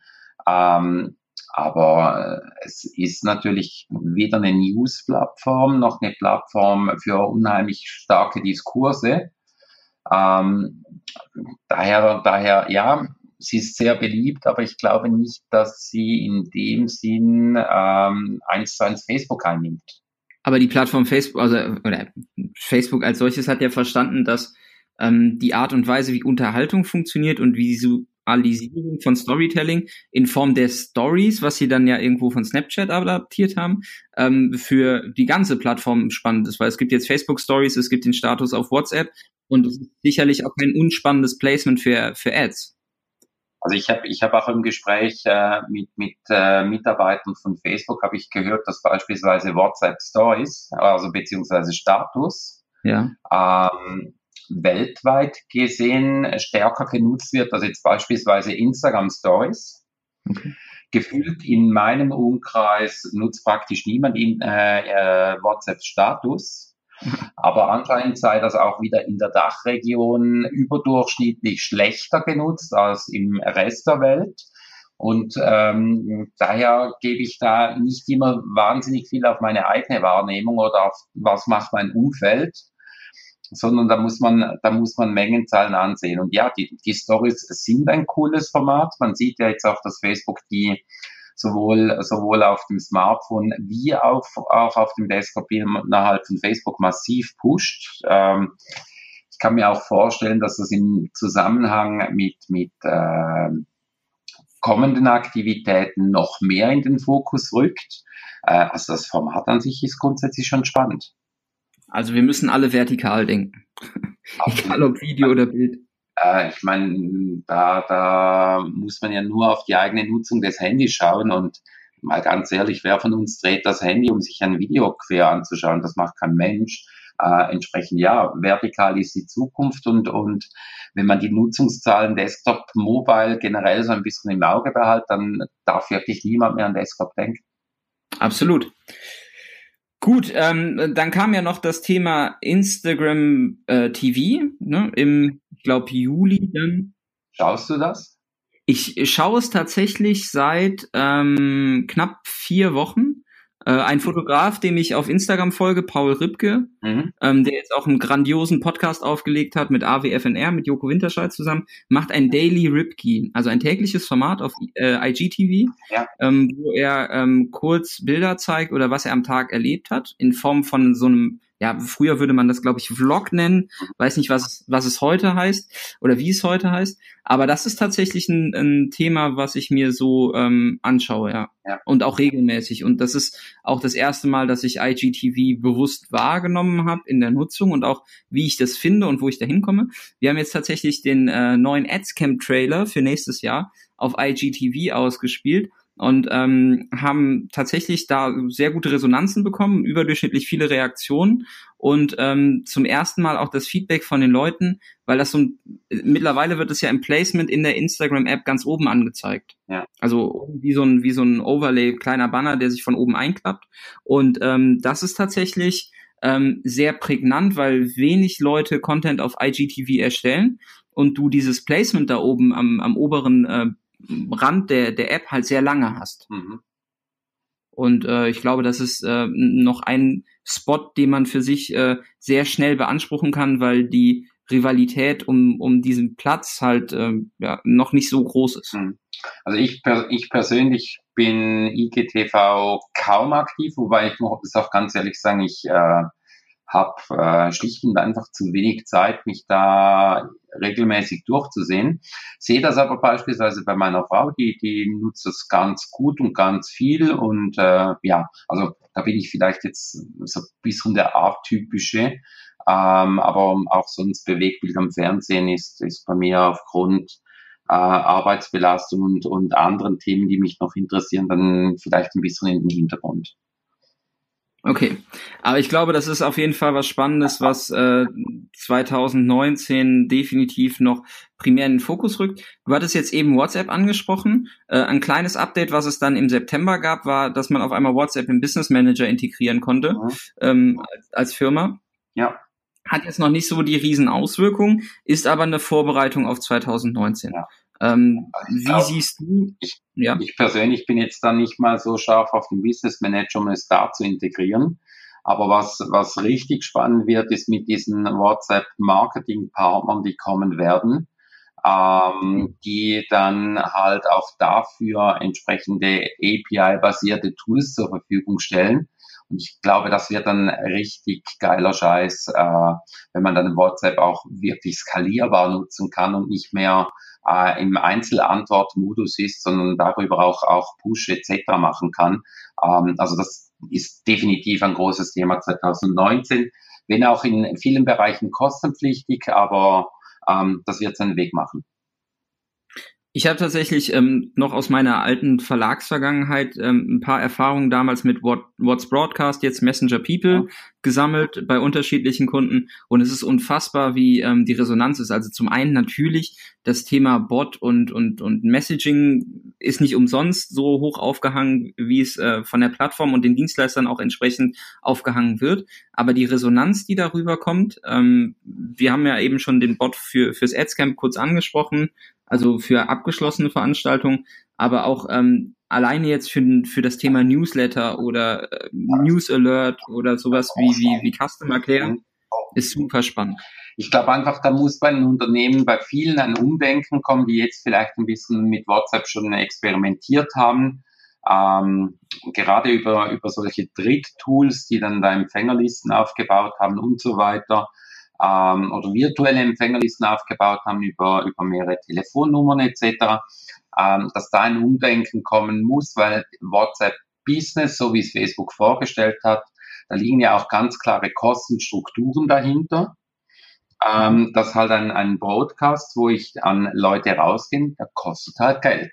ähm, aber es ist natürlich weder eine News-Plattform noch eine Plattform für unheimlich starke Diskurse. Ähm, daher, daher, ja, sie ist sehr beliebt, aber ich glaube nicht, dass sie in dem Sinn ähm, eins zu eins Facebook einnimmt. Aber die Plattform Facebook, also oder Facebook als solches hat ja verstanden, dass ähm, die Art und Weise, wie Unterhaltung funktioniert und Visualisierung von Storytelling in Form der Stories, was sie dann ja irgendwo von Snapchat adaptiert haben, ähm, für die ganze Plattform spannend ist, weil es gibt jetzt Facebook Stories, es gibt den Status auf WhatsApp. Und das ist sicherlich auch kein unspannendes Placement für, für Ads. Also ich habe ich hab auch im Gespräch äh, mit, mit äh, Mitarbeitern von Facebook habe ich gehört, dass beispielsweise WhatsApp Stories, also beziehungsweise Status, ja. ähm, weltweit gesehen stärker genutzt wird als jetzt beispielsweise Instagram Stories. Okay. Gefühlt in meinem Umkreis nutzt praktisch niemand in, äh, äh, WhatsApp Status. Aber anscheinend sei das auch wieder in der D A C H-Region überdurchschnittlich schlechter genutzt als im Rest der Welt. Und ähm, daher gebe ich da nicht immer wahnsinnig viel auf meine eigene Wahrnehmung oder auf was macht mein Umfeld, sondern da muss man, da muss man Mengenzahlen ansehen. Und ja, die, die Stories sind ein cooles Format. Man sieht ja jetzt auch, dass Facebook die sowohl, sowohl auf dem Smartphone wie auch, auch auf dem Desktop innerhalb von Facebook massiv pusht. Ähm, ich kann mir auch vorstellen, dass das im Zusammenhang mit, mit äh, kommenden Aktivitäten noch mehr in den Fokus rückt. Äh, also das Format an sich ist grundsätzlich schon spannend. Also wir müssen alle vertikal denken, egal ob Video oder Bild. Ich meine, da, da muss man ja nur auf die eigene Nutzung des Handys schauen und mal ganz ehrlich, wer von uns dreht das Handy, um sich ein Video quer anzuschauen? Das macht kein Mensch. Äh, entsprechend, ja, vertikal ist die Zukunft und, und wenn man die Nutzungszahlen Desktop, Mobile generell so ein bisschen im Auge behält, dann darf wirklich niemand mehr an Desktop denken. Absolut. Gut, ähm, dann kam ja noch das Thema Instagram äh, T V, ne, im, ich glaube, Juli dann. Schaust du das? Ich, ich schaue es tatsächlich seit ähm, knapp vier Wochen. Äh, ein Fotograf, dem ich auf Instagram folge, Paul Ripke, mhm. ähm, der jetzt auch einen grandiosen Podcast aufgelegt hat mit A W F N R, mit Joko Winterscheid zusammen, macht ein Daily Ripke, also ein tägliches Format auf äh, I G T V, ja. ähm, wo er ähm, kurz Bilder zeigt oder was er am Tag erlebt hat, in Form von so einem, ja, früher würde man das, glaube ich, Vlog nennen, weiß nicht, was, was es heute heißt oder wie es heute heißt, aber das ist tatsächlich ein, ein Thema, was ich mir so ähm, anschaue, ja. ja, und auch regelmäßig und das ist auch das erste Mal, dass ich I G T V bewusst wahrgenommen habe in der Nutzung und auch, wie ich das finde und wo ich da hinkomme. Wir haben jetzt tatsächlich den äh, neuen Adscamp-Trailer für nächstes Jahr auf I G T V ausgespielt. Und ähm, haben tatsächlich da sehr gute Resonanzen bekommen, überdurchschnittlich viele Reaktionen und ähm, zum ersten Mal auch das Feedback von den Leuten, weil das so ein, mittlerweile wird es ja im Placement in der Instagram-App ganz oben angezeigt. Ja. Also wie so ein wie so ein Overlay, kleiner Banner, der sich von oben einklappt. Und ähm, das ist tatsächlich ähm, sehr prägnant, weil wenig Leute Content auf I G T V erstellen und du dieses Placement da oben am, am oberen äh, Rand der, der App halt sehr lange hast. Mhm. Und äh, ich glaube, das ist äh, noch ein Spot, den man für sich äh, sehr schnell beanspruchen kann, weil die Rivalität um, um diesen Platz halt äh, ja, noch nicht so groß ist. Also ich, ich persönlich bin I G T V kaum aktiv, wobei ich muss auch ganz ehrlich sagen, ich äh, habe äh, schlicht und einfach zu wenig Zeit, mich da regelmäßig durchzusehen. Sehe das aber beispielsweise bei meiner Frau, die die nutzt das ganz gut und ganz viel und äh, ja, also da bin ich vielleicht jetzt so ein bisschen der atypische, ähm, aber auch sonst Bewegtbild am Fernsehen ist ist bei mir aufgrund äh, Arbeitsbelastung und und anderen Themen, die mich noch interessieren, dann vielleicht ein bisschen in den Hintergrund. Okay, aber ich glaube, das ist auf jeden Fall was Spannendes, was äh, zwanzig neunzehn definitiv noch primär in den Fokus rückt. Du hattest jetzt eben WhatsApp angesprochen. Äh, ein kleines Update, was es dann im September gab, war, dass man auf einmal WhatsApp im Business Manager integrieren konnte, mhm. ähm, als, als Firma. Ja. Hat jetzt noch nicht so die Riesenauswirkung, ist aber eine Vorbereitung auf zwanzig neunzehn. Ja. Ähm, also wie glaub, siehst du? Ich, ja. ich persönlich bin jetzt dann nicht mal so scharf auf den Business Manager, um es da zu integrieren. Aber was, was richtig spannend wird, ist mit diesen WhatsApp-Marketing-Partnern, die kommen werden, ähm, die dann halt auch dafür entsprechende A P I-basierte Tools zur Verfügung stellen. Und ich glaube, das wird dann richtig geiler Scheiß, äh, wenn man dann WhatsApp auch wirklich skalierbar nutzen kann und nicht mehr Äh, im Einzelantwortmodus ist, sondern darüber auch auch Push et cetera machen kann. Ähm, also das ist definitiv ein großes Thema zwanzig neunzehn, wenn auch in vielen Bereichen kostenpflichtig, aber ähm, das wird seinen Weg machen. Ich habe tatsächlich ähm, noch aus meiner alten Verlagsvergangenheit ähm, ein paar Erfahrungen damals mit What, What's Broadcast, jetzt Messenger People, ja. gesammelt bei unterschiedlichen Kunden und es ist unfassbar, wie ähm, die Resonanz ist. Also zum einen natürlich das Thema Bot und und und Messaging ist nicht umsonst so hoch aufgehangen, wie es äh, von der Plattform und den Dienstleistern auch entsprechend aufgehangen wird. Aber die Resonanz, die darüber kommt, ähm, wir haben ja eben schon den Bot für fürs Adscamp kurz angesprochen. Also für abgeschlossene Veranstaltungen, aber auch ähm, alleine jetzt für für das Thema Newsletter oder äh, News Alert oder sowas wie wie wie Customer Care ist super spannend. Ich glaube einfach, da muss bei einem Unternehmen, bei vielen ein Umdenken kommen, die jetzt vielleicht ein bisschen mit WhatsApp schon experimentiert haben, ähm, gerade über, über solche Dritttools, die dann da Empfängerlisten aufgebaut haben und so weiter, ähm, oder virtuelle Empfängerlisten aufgebaut haben über, über mehrere Telefonnummern et cetera, ähm, dass da ein Umdenken kommen muss, weil WhatsApp Business, so wie es Facebook vorgestellt hat, da liegen ja auch ganz klare Kostenstrukturen dahinter. Ähm, dass halt ein, ein Broadcast, wo ich an Leute rausgehe, der kostet halt Geld.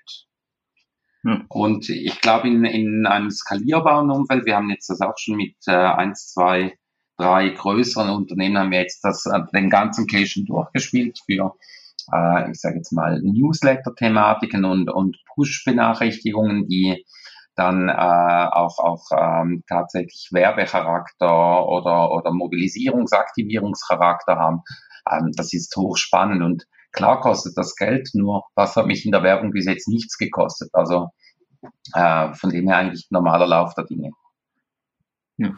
Hm. Und ich glaube, in, in einem skalierbaren Umfeld, wir haben jetzt das auch schon mit äh, eins, zwei, drei größeren Unternehmen, haben wir jetzt das, den ganzen Case schon durchgespielt für, äh, ich sage jetzt mal, Newsletter-Thematiken und, und Push-Benachrichtigungen, die dann äh, auch, auch ähm, tatsächlich Werbecharakter oder, oder Mobilisierungs-, Aktivierungscharakter haben. Ähm, das ist hochspannend und klar kostet das Geld, nur was hat mich in der Werbung bis jetzt nichts gekostet. Also äh, von dem her eigentlich normaler Lauf der Dinge. Ja.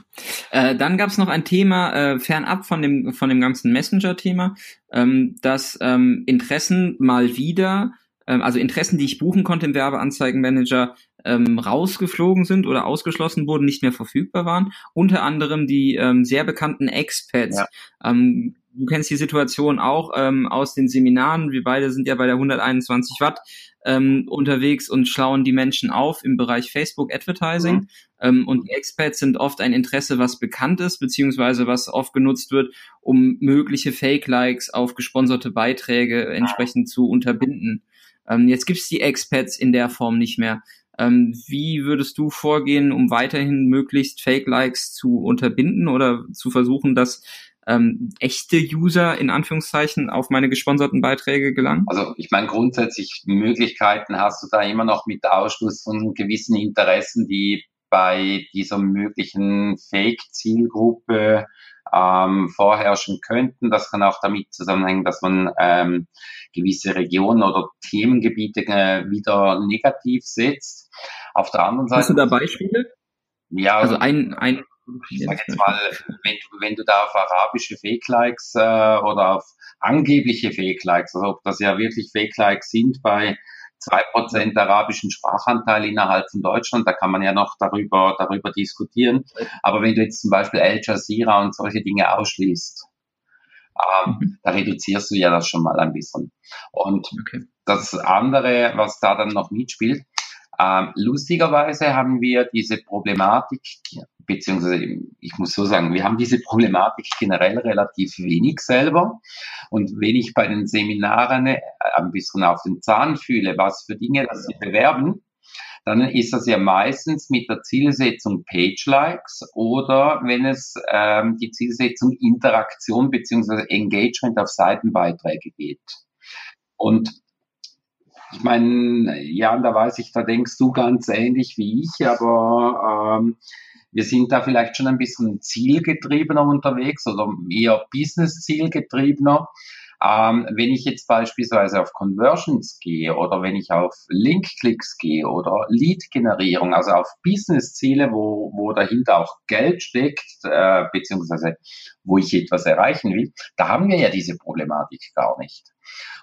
Äh, dann gab es noch ein Thema, äh, fernab von dem, von dem ganzen Messenger-Thema, ähm, dass ähm, Interessen mal wieder, also Interessen, die ich buchen konnte im Werbeanzeigenmanager, ähm, rausgeflogen sind oder ausgeschlossen wurden, nicht mehr verfügbar waren. Unter anderem die ähm, sehr bekannten Expats. Ja. Ähm, du kennst die Situation auch ähm, aus den Seminaren. Wir beide sind ja bei der hunderteinundzwanzig Watt ähm, unterwegs und schlauen die Menschen auf im Bereich Facebook Advertising. Mhm. Ähm, und die Expats sind oft ein Interesse, was bekannt ist, beziehungsweise was oft genutzt wird, um mögliche Fake-Likes auf gesponserte Beiträge entsprechend zu unterbinden. Jetzt gibt es die Expats in der Form nicht mehr. Wie würdest du vorgehen, um weiterhin möglichst Fake-Likes zu unterbinden oder zu versuchen, dass ähm, echte User in Anführungszeichen auf meine gesponserten Beiträge gelangen? Also ich meine, grundsätzlich Möglichkeiten hast du da immer noch mit Ausschluss von gewissen Interessen, die bei dieser möglichen Fake-Zielgruppe ähm, vorherrschen könnten. Das kann auch damit zusammenhängen, dass man ähm, gewisse Regionen oder Themengebiete äh, wieder negativ setzt. Auf der anderen Seite... Hast du da Beispiele? Ja, also ein... ein ich sage jetzt mal, wenn du, wenn du da auf arabische Fake-Likes äh, oder auf angebliche Fake-Likes, also ob das ja wirklich Fake-Likes sind bei zwei Prozent arabischen Sprachanteil innerhalb von Deutschland, da kann man ja noch darüber, darüber diskutieren. Aber wenn du jetzt zum Beispiel Al Jazeera und solche Dinge ausschließt, ähm, da reduzierst du ja das schon mal ein bisschen. Und okay. Das andere, was da dann noch mitspielt, ähm, lustigerweise haben wir diese Problematik, beziehungsweise ich muss so sagen, wir haben diese Problematik generell relativ wenig selber. Und wenn ich bei den Seminaren ein bisschen auf den Zahn fühle, was für Dinge das sie bewerben, dann ist das ja meistens mit der Zielsetzung Page-Likes oder wenn es ähm, die Zielsetzung Interaktion beziehungsweise Engagement auf Seitenbeiträge geht. Und ich meine, ja, da weiß ich, da denkst du ganz ähnlich wie ich, aber ähm, wir sind da vielleicht schon ein bisschen zielgetriebener unterwegs oder eher Business-zielgetriebener. Ähm, wenn ich jetzt beispielsweise auf Conversions gehe oder wenn ich auf Link-Klicks gehe oder Lead-Generierung, also auf Business-Ziele, wo, wo dahinter auch Geld steckt, äh, beziehungsweise wo ich etwas erreichen will, da haben wir ja diese Problematik gar nicht.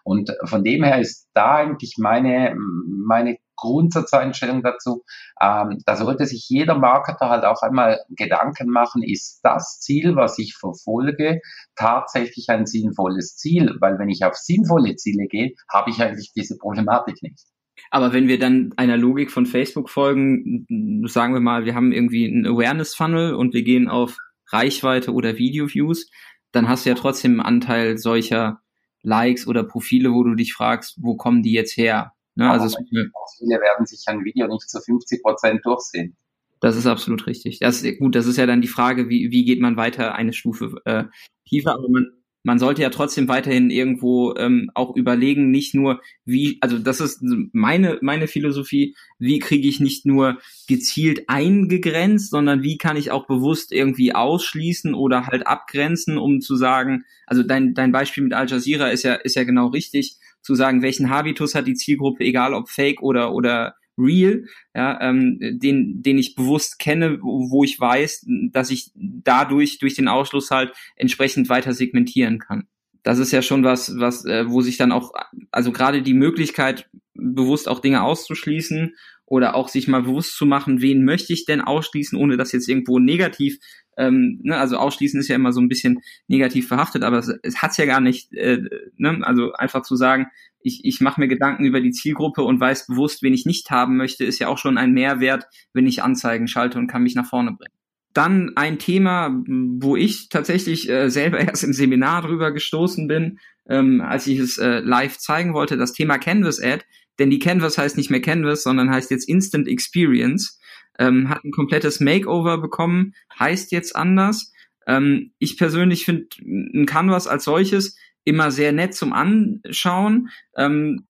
Und von dem her ist da eigentlich meine, meine Grundsatzeinstellung dazu, ähm, da sollte sich jeder Marketer halt auch einmal Gedanken machen, ist das Ziel, was ich verfolge, tatsächlich ein sinnvolles Ziel? Weil wenn ich auf sinnvolle Ziele gehe, habe ich eigentlich diese Problematik nicht. Aber wenn wir dann einer Logik von Facebook folgen, sagen wir mal, wir haben irgendwie einen Awareness-Funnel und wir gehen auf Reichweite oder Video-Views, dann hast du ja trotzdem einen Anteil solcher Likes oder Profile, wo du dich fragst, wo kommen die jetzt her? Ne, also viele werden sich ein Video nicht zu fünfzig Prozent durchsehen. Das ist absolut richtig. Das ist, gut, das ist ja dann die Frage, wie, wie geht man weiter eine Stufe äh, tiefer. Aber man, man sollte ja trotzdem weiterhin irgendwo ähm, auch überlegen, nicht nur wie, also das ist meine meine Philosophie, wie kriege ich nicht nur gezielt eingegrenzt, sondern wie kann ich auch bewusst irgendwie ausschließen oder halt abgrenzen, um zu sagen, also dein dein Beispiel mit Al Jazeera ist ja ist ja genau richtig, zu sagen, welchen Habitus hat die Zielgruppe, egal ob fake oder oder real, ja, ähm, den den ich bewusst kenne, wo ich weiß, dass ich dadurch durch den Ausschluss halt entsprechend weiter segmentieren kann. Das ist ja schon was, was äh, wo sich dann auch, also gerade die Möglichkeit, bewusst auch Dinge auszuschließen oder auch sich mal bewusst zu machen, wen möchte ich denn ausschließen, ohne dass jetzt irgendwo negativ, ähm, ne, also ausschließen ist ja immer so ein bisschen negativ verhaftet, aber es, es hat's ja gar nicht, äh, ne, also einfach zu sagen, ich, ich mache mir Gedanken über die Zielgruppe und weiß bewusst, wen ich nicht haben möchte, ist ja auch schon ein Mehrwert, wenn ich Anzeigen schalte und kann mich nach vorne bringen. Dann ein Thema, wo ich tatsächlich äh, selber erst im Seminar drüber gestoßen bin, ähm, als ich es äh, live zeigen wollte, das Thema Canvas Ad, denn die Canvas heißt nicht mehr Canvas, sondern heißt jetzt Instant Experience, ähm, hat ein komplettes Makeover bekommen, heißt jetzt anders. Ähm, ich persönlich finde ein Canvas als solches immer sehr nett zum Anschauen, ähm,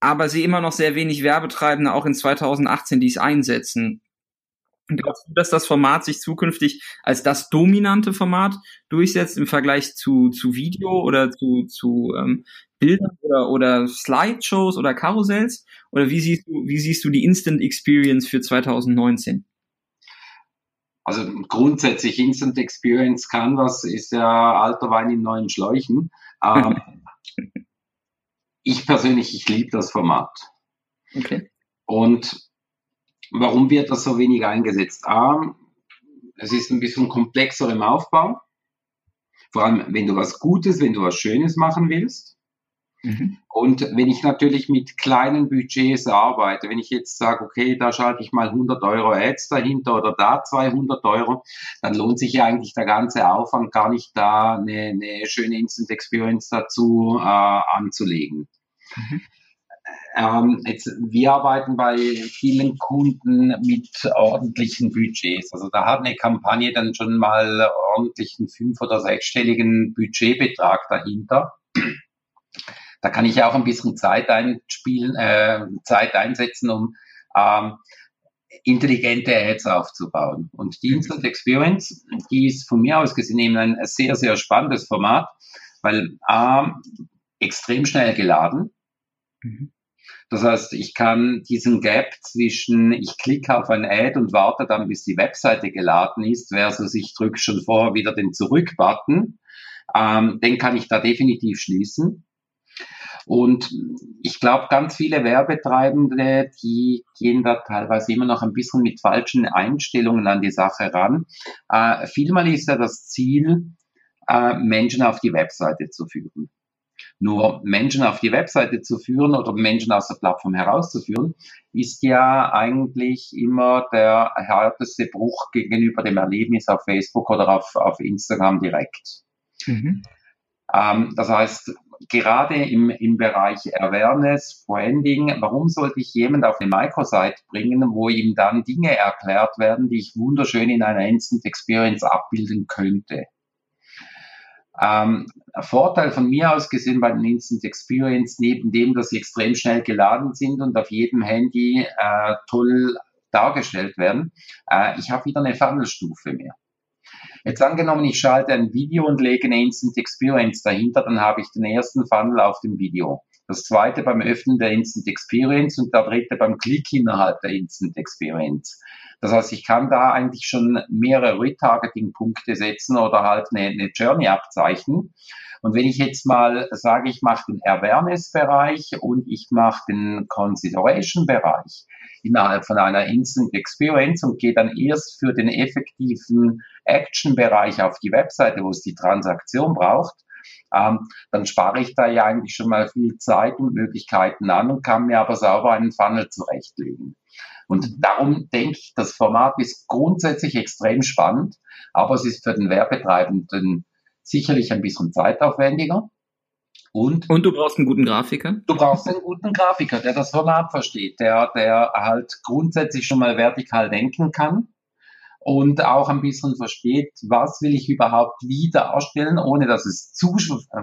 aber sehe immer noch sehr wenig Werbetreibende, auch in zweitausendachtzehn, die es einsetzen. Glaubst du, dass das Format sich zukünftig als das dominante Format durchsetzt im Vergleich zu, zu Video oder zu, zu ähm, Bildern oder, oder Slideshows oder Karussells? Oder wie siehst du, wie siehst du die Instant Experience für zweitausendneunzehn? Also grundsätzlich Instant Experience Canvas ist ja alter Wein in neuen Schläuchen. Ähm, ich persönlich, ich liebe das Format. Okay. Und warum wird das so wenig eingesetzt? A, es ist ein bisschen komplexer im Aufbau, vor allem wenn du was Gutes, wenn du was Schönes machen willst. Mhm. Und wenn ich natürlich mit kleinen Budgets arbeite, wenn ich jetzt sage, okay, da schalte ich mal hundert Euro Ads dahinter oder da zweihundert Euro, dann lohnt sich ja eigentlich der ganze Aufwand gar nicht, da eine, eine schöne Instant Experience dazu äh, anzulegen. Mhm. Ähm, jetzt, wir arbeiten bei vielen Kunden mit ordentlichen Budgets. Also da hat eine Kampagne dann schon mal ordentlichen fünf- oder sechsstelligen Budgetbetrag dahinter. Da kann ich auch ein bisschen Zeit einspielen, äh, Zeit einsetzen, um ähm, intelligente Ads aufzubauen. Und die Instant Experience, die ist von mir aus gesehen eben ein sehr, sehr spannendes Format, weil A, ähm, extrem schnell geladen. Das heißt, ich kann diesen Gap zwischen ich klicke auf ein Ad und warte dann, bis die Webseite geladen ist, versus ich drücke schon vorher wieder den Zurück-Button, ähm, den kann ich da definitiv schließen. Und ich glaube, ganz viele Werbetreibende, die gehen da teilweise immer noch ein bisschen mit falschen Einstellungen an die Sache ran. Äh, vielmal ist ja das Ziel, äh, Menschen auf die Webseite zu führen. Nur Menschen auf die Webseite zu führen oder Menschen aus der Plattform herauszuführen, ist ja eigentlich immer der härteste Bruch gegenüber dem Erlebnis auf Facebook oder auf, auf Instagram direkt. Mhm. Ähm, das heißt, gerade im, im Bereich Awareness, Branding, warum sollte ich jemanden auf eine Microsite bringen, wo ihm dann Dinge erklärt werden, die ich wunderschön in einer Instant Experience abbilden könnte? Ähm, Vorteil von mir aus gesehen bei den Instant Experience, neben dem, dass sie extrem schnell geladen sind und auf jedem Handy äh, toll dargestellt werden, äh, ich habe wieder eine Funnelstufe mehr. Jetzt angenommen, ich schalte ein Video und lege eine Instant Experience dahinter, dann habe ich den ersten Funnel auf dem Video, das zweite beim Öffnen der Instant Experience und der dritte beim Klick innerhalb der Instant Experience. Das heißt, ich kann da eigentlich schon mehrere Retargeting-Punkte setzen oder halt eine, eine Journey abzeichnen. Und wenn ich jetzt mal sage, ich mache den Awareness-Bereich und ich mache den Consideration-Bereich innerhalb von einer Instant Experience und gehe dann erst für den effektiven Action-Bereich auf die Webseite, wo es die Transaktion braucht, ähm, dann spare ich da ja eigentlich schon mal viel Zeit und Möglichkeiten an und kann mir aber sauber einen Funnel zurechtlegen. Und darum denke ich, das Format ist grundsätzlich extrem spannend, aber es ist für den Werbetreibenden sicherlich ein bisschen zeitaufwendiger. Und, und du brauchst einen guten Grafiker? Du brauchst einen guten Grafiker, der das Format versteht, der, der halt grundsätzlich schon mal vertikal denken kann und auch ein bisschen versteht, was will ich überhaupt wie darstellen, ohne dass es zu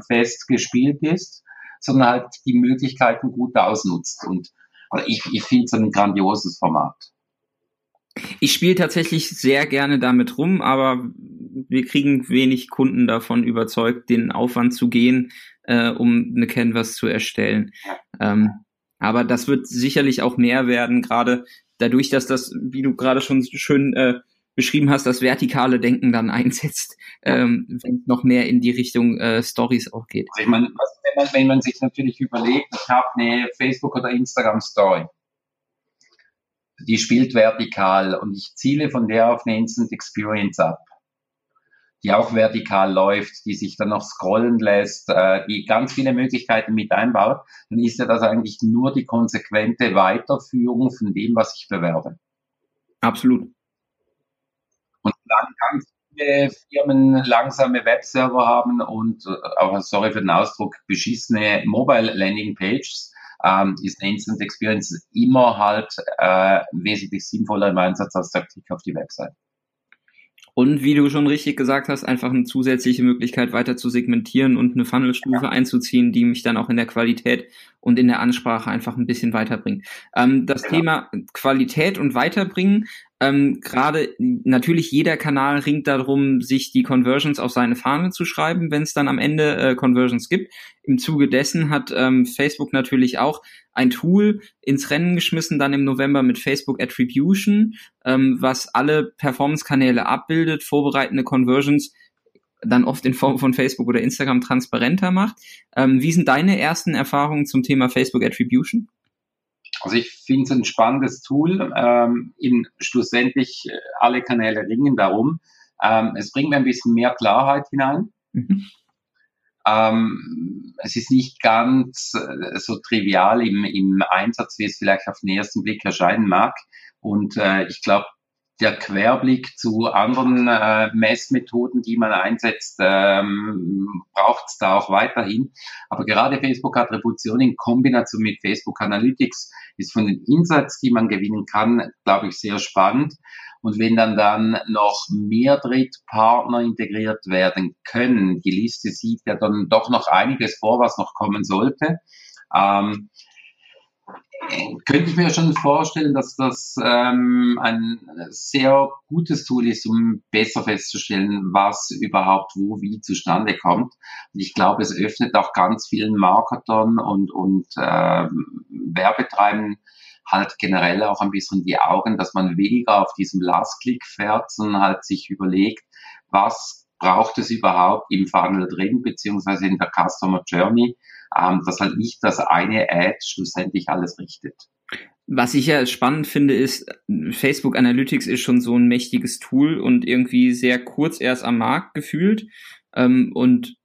fest gespielt ist, sondern halt die Möglichkeiten gut ausnutzt. Und Also ich, ich finde es ein grandioses Format. Ich spiele tatsächlich sehr gerne damit rum, aber wir kriegen wenig Kunden davon überzeugt, den Aufwand zu gehen, äh, um eine Canvas zu erstellen. Ähm, aber das wird sicherlich auch mehr werden, gerade dadurch, dass das, wie du gerade schon schön äh, beschrieben hast, das vertikale Denken dann einsetzt, ähm, wenn es noch mehr in die Richtung äh, Stories auch geht. Also ich meine, wenn man, wenn man sich natürlich überlegt, ich habe eine Facebook- oder Instagram-Story. die spielt vertikal und ich ziele von der auf eine Instant Experience ab, die auch vertikal läuft, die sich dann noch scrollen lässt, äh, die ganz viele Möglichkeiten mit einbaut, dann ist ja das eigentlich nur die konsequente Weiterführung von dem, was ich bewerbe. Absolut. Und dann ganz viele Firmen langsame Webserver haben und, aber sorry für den Ausdruck, beschissene Mobile Landing Pages, ähm, ist eine Instant Experience immer halt äh, wesentlich sinnvoller im Einsatz als der Klick auf die Website. Und wie du schon richtig gesagt hast, einfach eine zusätzliche Möglichkeit weiter zu segmentieren und eine Funnelstufe ja. einzuziehen, die mich dann auch in der Qualität und in der Ansprache einfach ein bisschen weiterbringt. Ähm, das ja. Thema Qualität und Weiterbringen, ähm, gerade natürlich jeder Kanal ringt darum, sich die Conversions auf seine Fahne zu schreiben, wenn es dann am Ende äh, Conversions gibt. Im Zuge dessen hat ähm, Facebook natürlich auch ein Tool ins Rennen geschmissen, dann im November mit Facebook Attribution, ähm, was alle Performance-Kanäle abbildet, vorbereitende Conversions dann oft in Form von Facebook oder Instagram transparenter macht. Ähm, wie sind deine ersten Erfahrungen zum Thema Facebook Attribution? Also ich finde es ein spannendes Tool. Ähm, in, schlussendlich alle Kanäle ringen darum. Ähm, es bringt mir ein bisschen mehr Klarheit hinein. Mhm. Ähm, es ist nicht ganz äh, so trivial im, im Einsatz, wie es vielleicht auf den ersten Blick erscheinen mag. Und äh, ich glaube, der Querblick zu anderen äh, Messmethoden, die man einsetzt, ähm, braucht es da auch weiterhin. Aber gerade Facebook-Attribution in Kombination mit Facebook-Analytics ist von den Insights, die man gewinnen kann, glaube ich, sehr spannend. Und wenn dann dann noch mehr Drittpartner integriert werden können, die Liste sieht ja dann doch noch einiges vor, was noch kommen sollte, ähm, könnte ich mir schon vorstellen, dass das ähm, ein sehr gutes Tool ist, um besser festzustellen, was überhaupt wo wie zustande kommt. Und ich glaube, es öffnet auch ganz vielen Marketern und, und ähm, Werbetreibenden halt generell auch ein bisschen die Augen, dass man weniger auf diesem Last-Click fährt, sondern halt sich überlegt, was braucht es überhaupt im Funnel drin, beziehungsweise in der Customer Journey, ähm, dass halt nicht das eine Ad schlussendlich alles richtet. Was ich ja spannend finde, ist, Facebook Analytics ist schon so ein mächtiges Tool und irgendwie sehr kurz erst am Markt gefühlt, ähm, und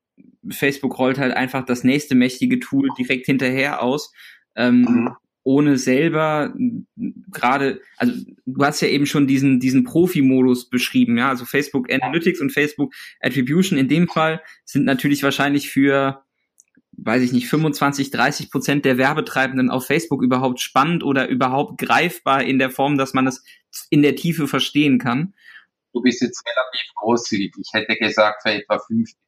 Facebook rollt halt einfach das nächste mächtige Tool direkt hinterher aus, ähm, mhm. ohne selber gerade, also du hast ja eben schon diesen diesen Profi-Modus beschrieben, ja, also Facebook Analytics und Facebook Attribution in dem Fall sind natürlich wahrscheinlich für, weiß ich nicht, fünfundzwanzig, dreißig Prozent der Werbetreibenden auf Facebook überhaupt spannend oder überhaupt greifbar in der Form, dass man es in der Tiefe verstehen kann. Du bist jetzt relativ großzügig, ich hätte gesagt für etwa fünfzig.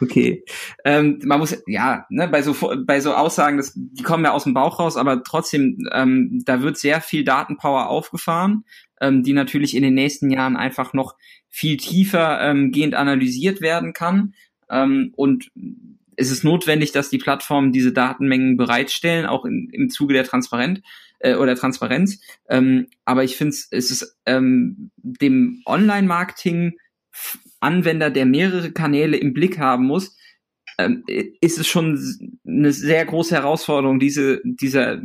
Okay, ähm, man muss, ja, ne, bei so bei so Aussagen, das, die kommen ja aus dem Bauch raus, aber trotzdem, ähm, da wird sehr viel Datenpower aufgefahren, ähm, die natürlich in den nächsten Jahren einfach noch viel tiefer ähm, gehend analysiert werden kann, ähm, und es ist notwendig, dass die Plattformen diese Datenmengen bereitstellen, auch in, im Zuge der Transparenz. oder Transparenz, ähm, aber ich finde, es ist ähm, dem Online-Marketing Anwender, der mehrere Kanäle im Blick haben muss, ähm, ist es schon eine sehr große Herausforderung, diese dieser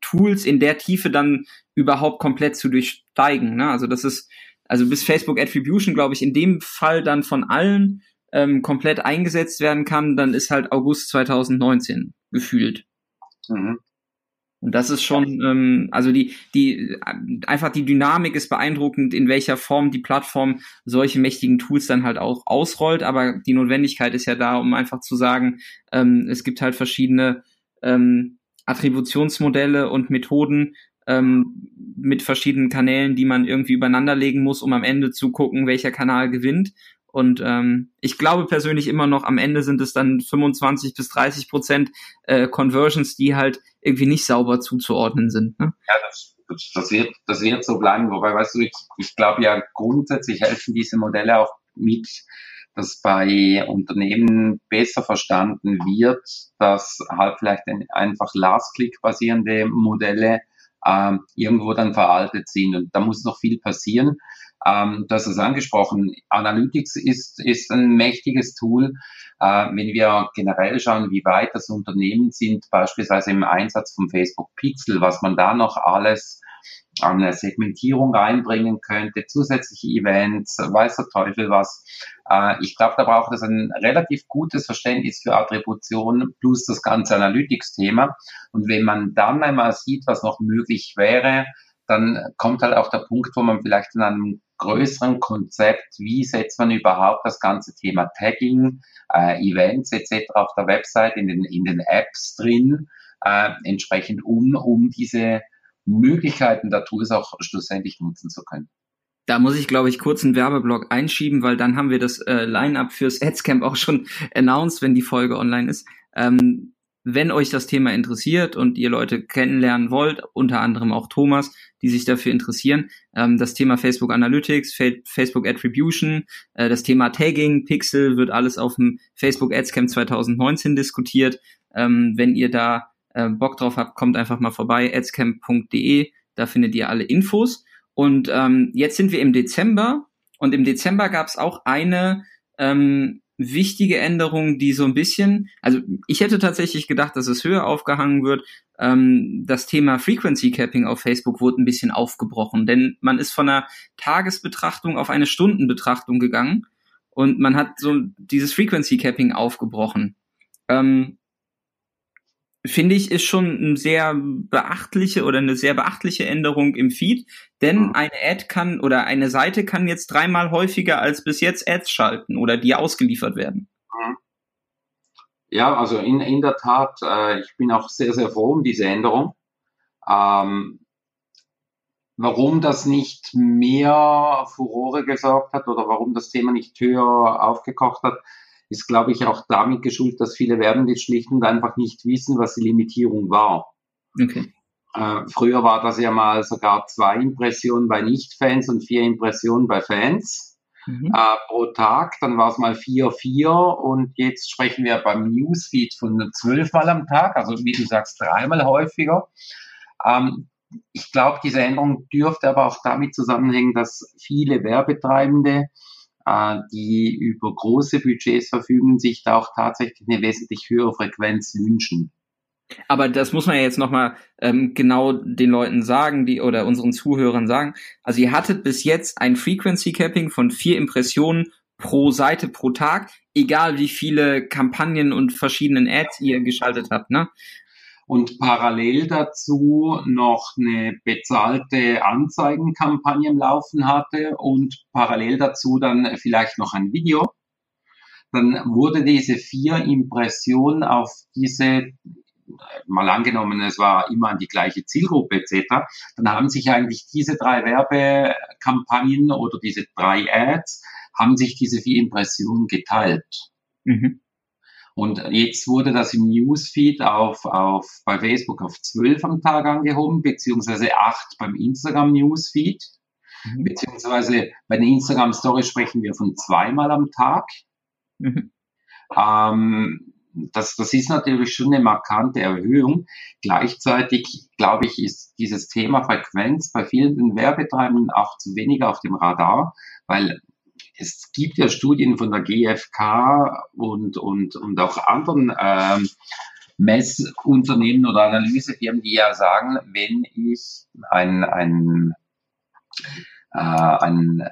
Tools in der Tiefe dann überhaupt komplett zu durchsteigen, ne? Also das ist, also bis Facebook Attribution, glaube ich, in dem Fall dann von allen ähm, komplett eingesetzt werden kann, dann ist halt August zwanzig neunzehn gefühlt. Mhm. Und das ist schon, ähm, also die, die, einfach die Dynamik ist beeindruckend, in welcher Form die Plattform solche mächtigen Tools dann halt auch ausrollt. Aber die Notwendigkeit ist ja da, um einfach zu sagen, ähm, es gibt halt verschiedene ähm, Attributionsmodelle und Methoden ähm, mit verschiedenen Kanälen, die man irgendwie übereinander legen muss, um am Ende zu gucken, welcher Kanal gewinnt. Und ähm, ich glaube persönlich immer noch, am Ende sind es dann fünfundzwanzig bis dreißig Prozent äh, Conversions, die halt irgendwie nicht sauber zuzuordnen sind. Ne? Ja, das, das, wird, das wird so bleiben. Wobei, weißt du, ich, ich glaube ja grundsätzlich helfen diese Modelle auch mit, dass bei Unternehmen besser verstanden wird, dass halt vielleicht einfach Last-Click basierende Modelle ähm, irgendwo dann veraltet sind. Und da muss noch viel passieren. Ähm, du hast es angesprochen, Analytics ist, ist ein mächtiges Tool. Äh, wenn wir generell schauen, wie weit das Unternehmen sind, beispielsweise im Einsatz von Facebook Pixel, was man da noch alles eine Segmentierung reinbringen könnte, zusätzliche Events, weiß der Teufel was. Ich glaube, da braucht es ein relativ gutes Verständnis für Attribution plus das ganze Analytics-Thema. Und wenn man dann einmal sieht, was noch möglich wäre, dann kommt halt auch der Punkt, wo man vielleicht in einem größeren Konzept, wie setzt man überhaupt das ganze Thema Tagging, äh, Events et cetera auf der Website, in den, in den Apps drin, äh, entsprechend um, um diese Möglichkeiten der Tools auch schlussendlich nutzen zu können. Da muss ich, glaube ich, kurz einen Werbeblock einschieben, weil dann haben wir das äh, Line-Up fürs Adscamp auch schon announced, wenn die Folge online ist. Ähm, wenn euch das Thema interessiert und ihr Leute kennenlernen wollt, unter anderem auch Thomas, die sich dafür interessieren, ähm, das Thema Facebook Analytics, Fe- Facebook Attribution, äh, das Thema Tagging, Pixel, wird alles auf dem Facebook Adscamp zwanzig neunzehn diskutiert. Ähm, wenn ihr da äh, Bock drauf habt, kommt einfach mal vorbei, adscamp punkt de, da findet ihr alle Infos. Und ähm, jetzt sind wir im Dezember und im Dezember gab es auch eine ähm, wichtige Änderung, die so ein bisschen, also ich hätte tatsächlich gedacht, dass es höher aufgehangen wird. Ähm, das Thema Frequency Capping auf Facebook wurde ein bisschen aufgebrochen, denn man ist von einer Tagesbetrachtung auf eine Stundenbetrachtung gegangen und man hat so dieses Frequency Capping aufgebrochen. Ähm, Finde ich, ist schon eine sehr beachtliche oder eine sehr beachtliche Änderung im Feed, denn eine Ad kann oder eine Seite kann jetzt dreimal häufiger als bis jetzt Ads schalten oder die ausgeliefert werden. Ja, also in, in der Tat, äh, ich bin auch sehr, sehr froh um diese Änderung. Ähm, warum das nicht mehr Furore gesorgt hat oder warum das Thema nicht höher aufgekocht hat, ist, glaube ich, auch damit geschuldet, dass viele Werbende schlicht und einfach nicht wissen, was die Limitierung war. Okay. Äh, früher war das ja mal sogar zwei Impressionen bei Nicht-Fans und vier Impressionen bei Fans mhm. äh, pro Tag. Dann war es mal vier, vier und jetzt sprechen wir beim Newsfeed von zwölfmal am Tag, also wie du sagst, dreimal häufiger. Ähm, ich glaube, diese Änderung dürfte aber auch damit zusammenhängen, dass viele Werbetreibende, die über große Budgets verfügen, sich da auch tatsächlich eine wesentlich höhere Frequenz wünschen. Aber das muss man ja jetzt nochmal ähm, genau den Leuten sagen, die oder unseren Zuhörern sagen. Also ihr hattet bis jetzt ein Frequency Capping von vier Impressionen pro Seite pro Tag, egal wie viele Kampagnen und verschiedenen Ads ihr geschaltet habt, ne? Und parallel dazu noch eine bezahlte Anzeigenkampagne im Laufen hatte und parallel dazu dann vielleicht noch ein Video, dann wurde diese vier Impressionen auf diese, mal angenommen, es war immer an die gleiche Zielgruppe et cetera, dann haben sich eigentlich diese drei Werbekampagnen oder diese drei Ads, haben sich diese vier Impressionen geteilt. Mhm. Und jetzt wurde das im Newsfeed auf, auf, bei Facebook auf zwölf am Tag angehoben, beziehungsweise acht beim Instagram Newsfeed, mhm. beziehungsweise bei den Instagram Stories sprechen wir von zweimal am Tag. Mhm. Ähm, das, das ist natürlich schon eine markante Erhöhung. Gleichzeitig, glaube ich, ist dieses Thema Frequenz bei vielen Werbetreibenden auch zu wenig auf dem Radar, weil es gibt ja Studien von der GfK und, und, und auch anderen ähm, Messunternehmen oder Analysefirmen, die ja sagen, wenn ich ein, ein, äh, ein,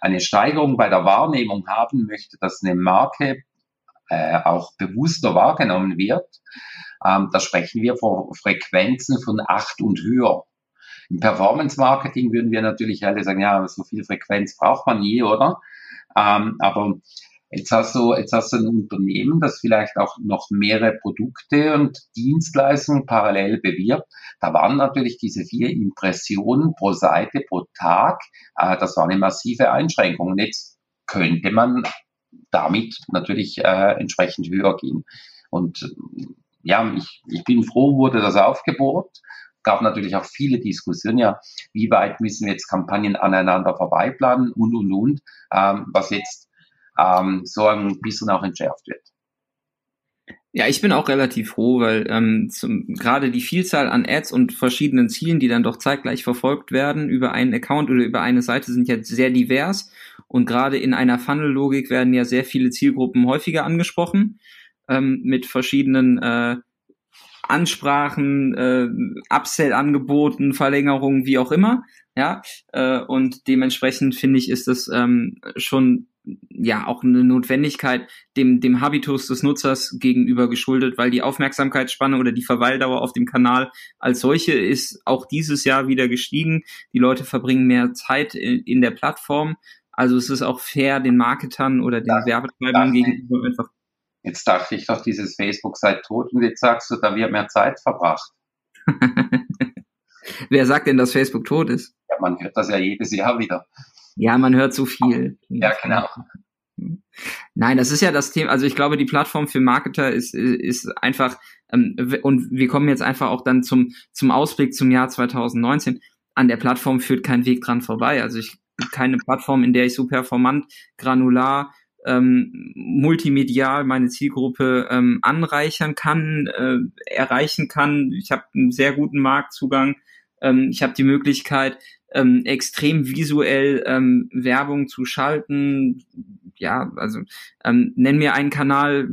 eine Steigerung bei der Wahrnehmung haben möchte, dass eine Marke äh, auch bewusster wahrgenommen wird, ähm, da sprechen wir von Frequenzen von acht und höher. Im Performance-Marketing würden wir natürlich alle sagen, ja, so viel Frequenz braucht man nie, oder? Ähm, aber jetzt hast du, jetzt hast du ein Unternehmen, das vielleicht auch noch mehrere Produkte und Dienstleistungen parallel bewirbt. Da waren natürlich diese vier Impressionen pro Seite, pro Tag. Äh, das war eine massive Einschränkung. Und jetzt könnte man damit natürlich äh, entsprechend höher gehen. Und ja, ich, ich bin froh, wurde das aufgebohrt. Gab natürlich auch viele Diskussionen, ja, wie weit müssen wir jetzt Kampagnen aneinander vorbeiplanen und, und, und, ähm, was jetzt ähm, so ein bisschen auch entschärft wird. Ja, ich bin auch relativ froh, weil ähm, zum, gerade die Vielzahl an Ads und verschiedenen Zielen, die dann doch zeitgleich verfolgt werden über einen Account oder über eine Seite, sind ja sehr divers und gerade in einer Funnel-Logik werden ja sehr viele Zielgruppen häufiger angesprochen ähm, mit verschiedenen äh, Ansprachen, äh, Upsell-Angeboten, Verlängerungen, wie auch immer, ja, äh, und dementsprechend finde ich, ist das ähm, schon ja auch eine Notwendigkeit dem dem Habitus des Nutzers gegenüber geschuldet, weil die Aufmerksamkeitsspanne oder die Verweildauer auf dem Kanal als solche ist auch dieses Jahr wieder gestiegen. Die Leute verbringen mehr Zeit in, in der Plattform, also es ist auch fair den Marketern oder den das, Werbetreibern das gegenüber nicht. Einfach. Jetzt dachte ich doch, dieses Facebook sei tot und jetzt sagst du, da wird mehr Zeit verbracht. Wer sagt denn, dass Facebook tot ist? Ja, man hört das ja jedes Jahr wieder. Ja, man hört so viel. Ja, genau. Nein, das ist ja das Thema. Also ich glaube, die Plattform für Marketer ist ist einfach, ähm, und wir kommen jetzt einfach auch dann zum zum Ausblick zum Jahr zwanzig neunzehn. An der Plattform führt kein Weg dran vorbei. Also ich keine Plattform, in der ich so performant, granular, Ähm, multimedial meine Zielgruppe ähm, anreichern kann, äh, erreichen kann. Ich habe einen sehr guten Marktzugang. Ähm, ich habe die Möglichkeit, ähm, extrem visuell ähm, Werbung zu schalten. Ja, also ähm, nenn mir einen Kanal,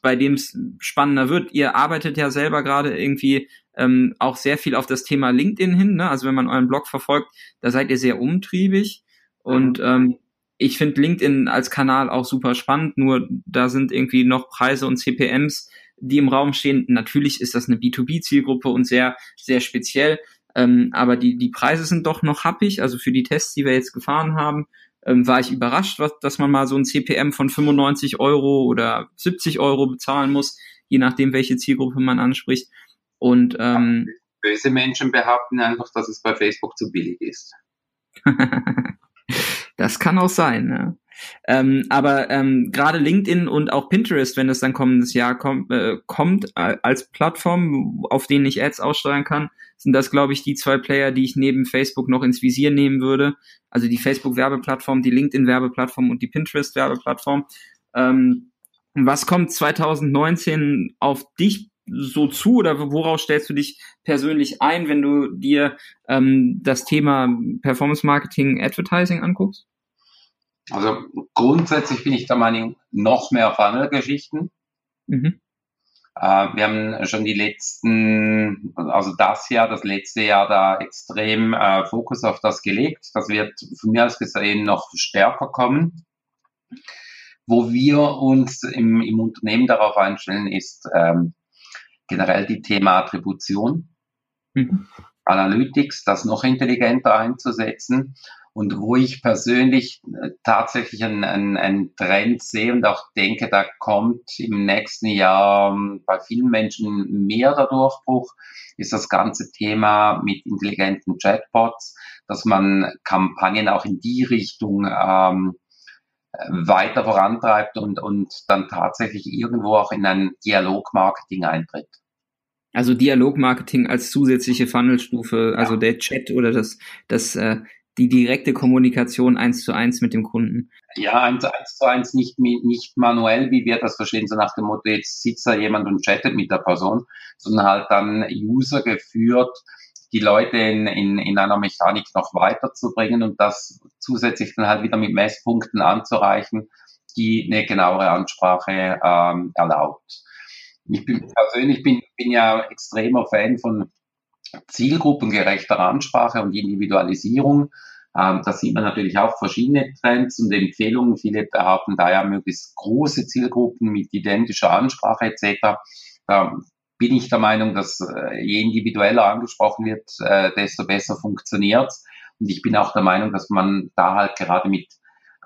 bei dem es spannender wird. Ihr arbeitet ja selber gerade irgendwie ähm, auch sehr viel auf das Thema LinkedIn hin, ne? Also wenn man euren Blog verfolgt, da seid ihr sehr umtriebig und ähm, ich finde LinkedIn als Kanal auch super spannend, nur da sind irgendwie noch Preise und C P Ms, die im Raum stehen. Natürlich ist das eine B zwei B-Zielgruppe und sehr, sehr speziell, ähm, aber die die Preise sind doch noch happig. Also für die Tests, die wir jetzt gefahren haben, ähm, war ich überrascht, was, dass man mal so ein C P M von fünfundneunzig Euro oder siebzig Euro bezahlen muss, je nachdem, welche Zielgruppe man anspricht. Und ähm, böse Menschen behaupten einfach, dass es bei Facebook zu billig ist. Das kann auch sein, ne? Ähm, aber ähm, gerade LinkedIn und auch Pinterest, wenn es dann kommendes Jahr kommt, äh, kommt äh, als Plattform, auf denen ich Ads aussteuern kann, sind das, glaube ich, die zwei Player, die ich neben Facebook noch ins Visier nehmen würde. Also die Facebook-Werbeplattform, die LinkedIn-Werbeplattform und die Pinterest-Werbeplattform. Ähm, was kommt zwanzig neunzehn auf dich so zu oder worauf stellst du dich persönlich ein, wenn du dir ähm, das Thema Performance Marketing Advertising anguckst? Also grundsätzlich bin ich der Meinung, noch mehr Funnel-Geschichten. Mhm. Äh, wir haben schon die letzten, also das Jahr, das letzte Jahr da extrem äh, Fokus auf das gelegt. Das wird von mir aus gesehen noch stärker kommen. Wo wir uns im, im Unternehmen darauf einstellen, ist ähm, generell die Thema Attribution, mhm. Analytics, das noch intelligenter einzusetzen und wo ich persönlich tatsächlich einen, einen, einen Trend sehe und auch denke, da kommt im nächsten Jahr bei vielen Menschen mehr der Durchbruch, ist das ganze Thema mit intelligenten Chatbots, dass man Kampagnen auch in die Richtung ähm, weiter vorantreibt und, und dann tatsächlich irgendwo auch in ein Dialogmarketing eintritt. Also Dialogmarketing als zusätzliche Funnelstufe, also ja. Der Chat oder das, das, die direkte Kommunikation eins zu eins mit dem Kunden. Ja, eins zu eins, nicht, nicht manuell, wie wir das verstehen, so nach dem Motto, jetzt sitzt da jemand und chattet mit der Person, sondern halt dann User geführt, die Leute in, in, in einer Mechanik noch weiterzubringen und das zusätzlich dann halt wieder mit Messpunkten anzureichen, die eine genauere Ansprache ähm, erlaubt. Ich bin persönlich bin, bin ja extremer Fan von zielgruppengerechter Ansprache und Individualisierung. Ähm, da sieht man natürlich auch verschiedene Trends und Empfehlungen. Viele behaupten da ja möglichst große Zielgruppen mit identischer Ansprache et cetera. Ähm, bin ich der Meinung, dass je individueller angesprochen wird, äh, desto besser funktioniert's. Und ich bin auch der Meinung, dass man da halt gerade mit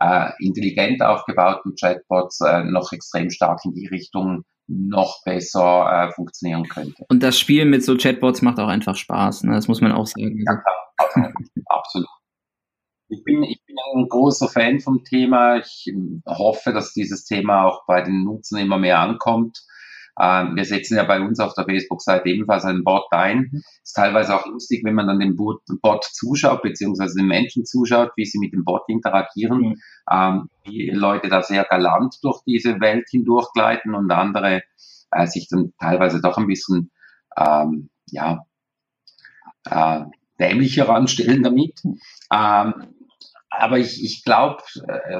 äh, intelligent aufgebauten Chatbots äh, noch extrem stark in die Richtung noch besser äh, funktionieren könnte. Und das Spiel mit so Chatbots macht auch einfach Spaß, ne? Das muss man auch sagen. Ja, also, absolut. Ich bin, ich bin ein großer Fan vom Thema. Ich hoffe, dass dieses Thema auch bei den Nutzern immer mehr ankommt. Wir setzen ja bei uns auf der Facebook-Seite ebenfalls einen Bot ein. Ist teilweise auch lustig, wenn man dann dem Bot, Bot zuschaut, beziehungsweise den Menschen zuschaut, wie sie mit dem Bot interagieren, mhm. ähm, die Leute da sehr galant durch diese Welt hindurchgleiten und andere äh, sich dann teilweise doch ein bisschen ähm, ja, äh, dämlicher anstellen damit. Ähm, aber ich, ich glaube,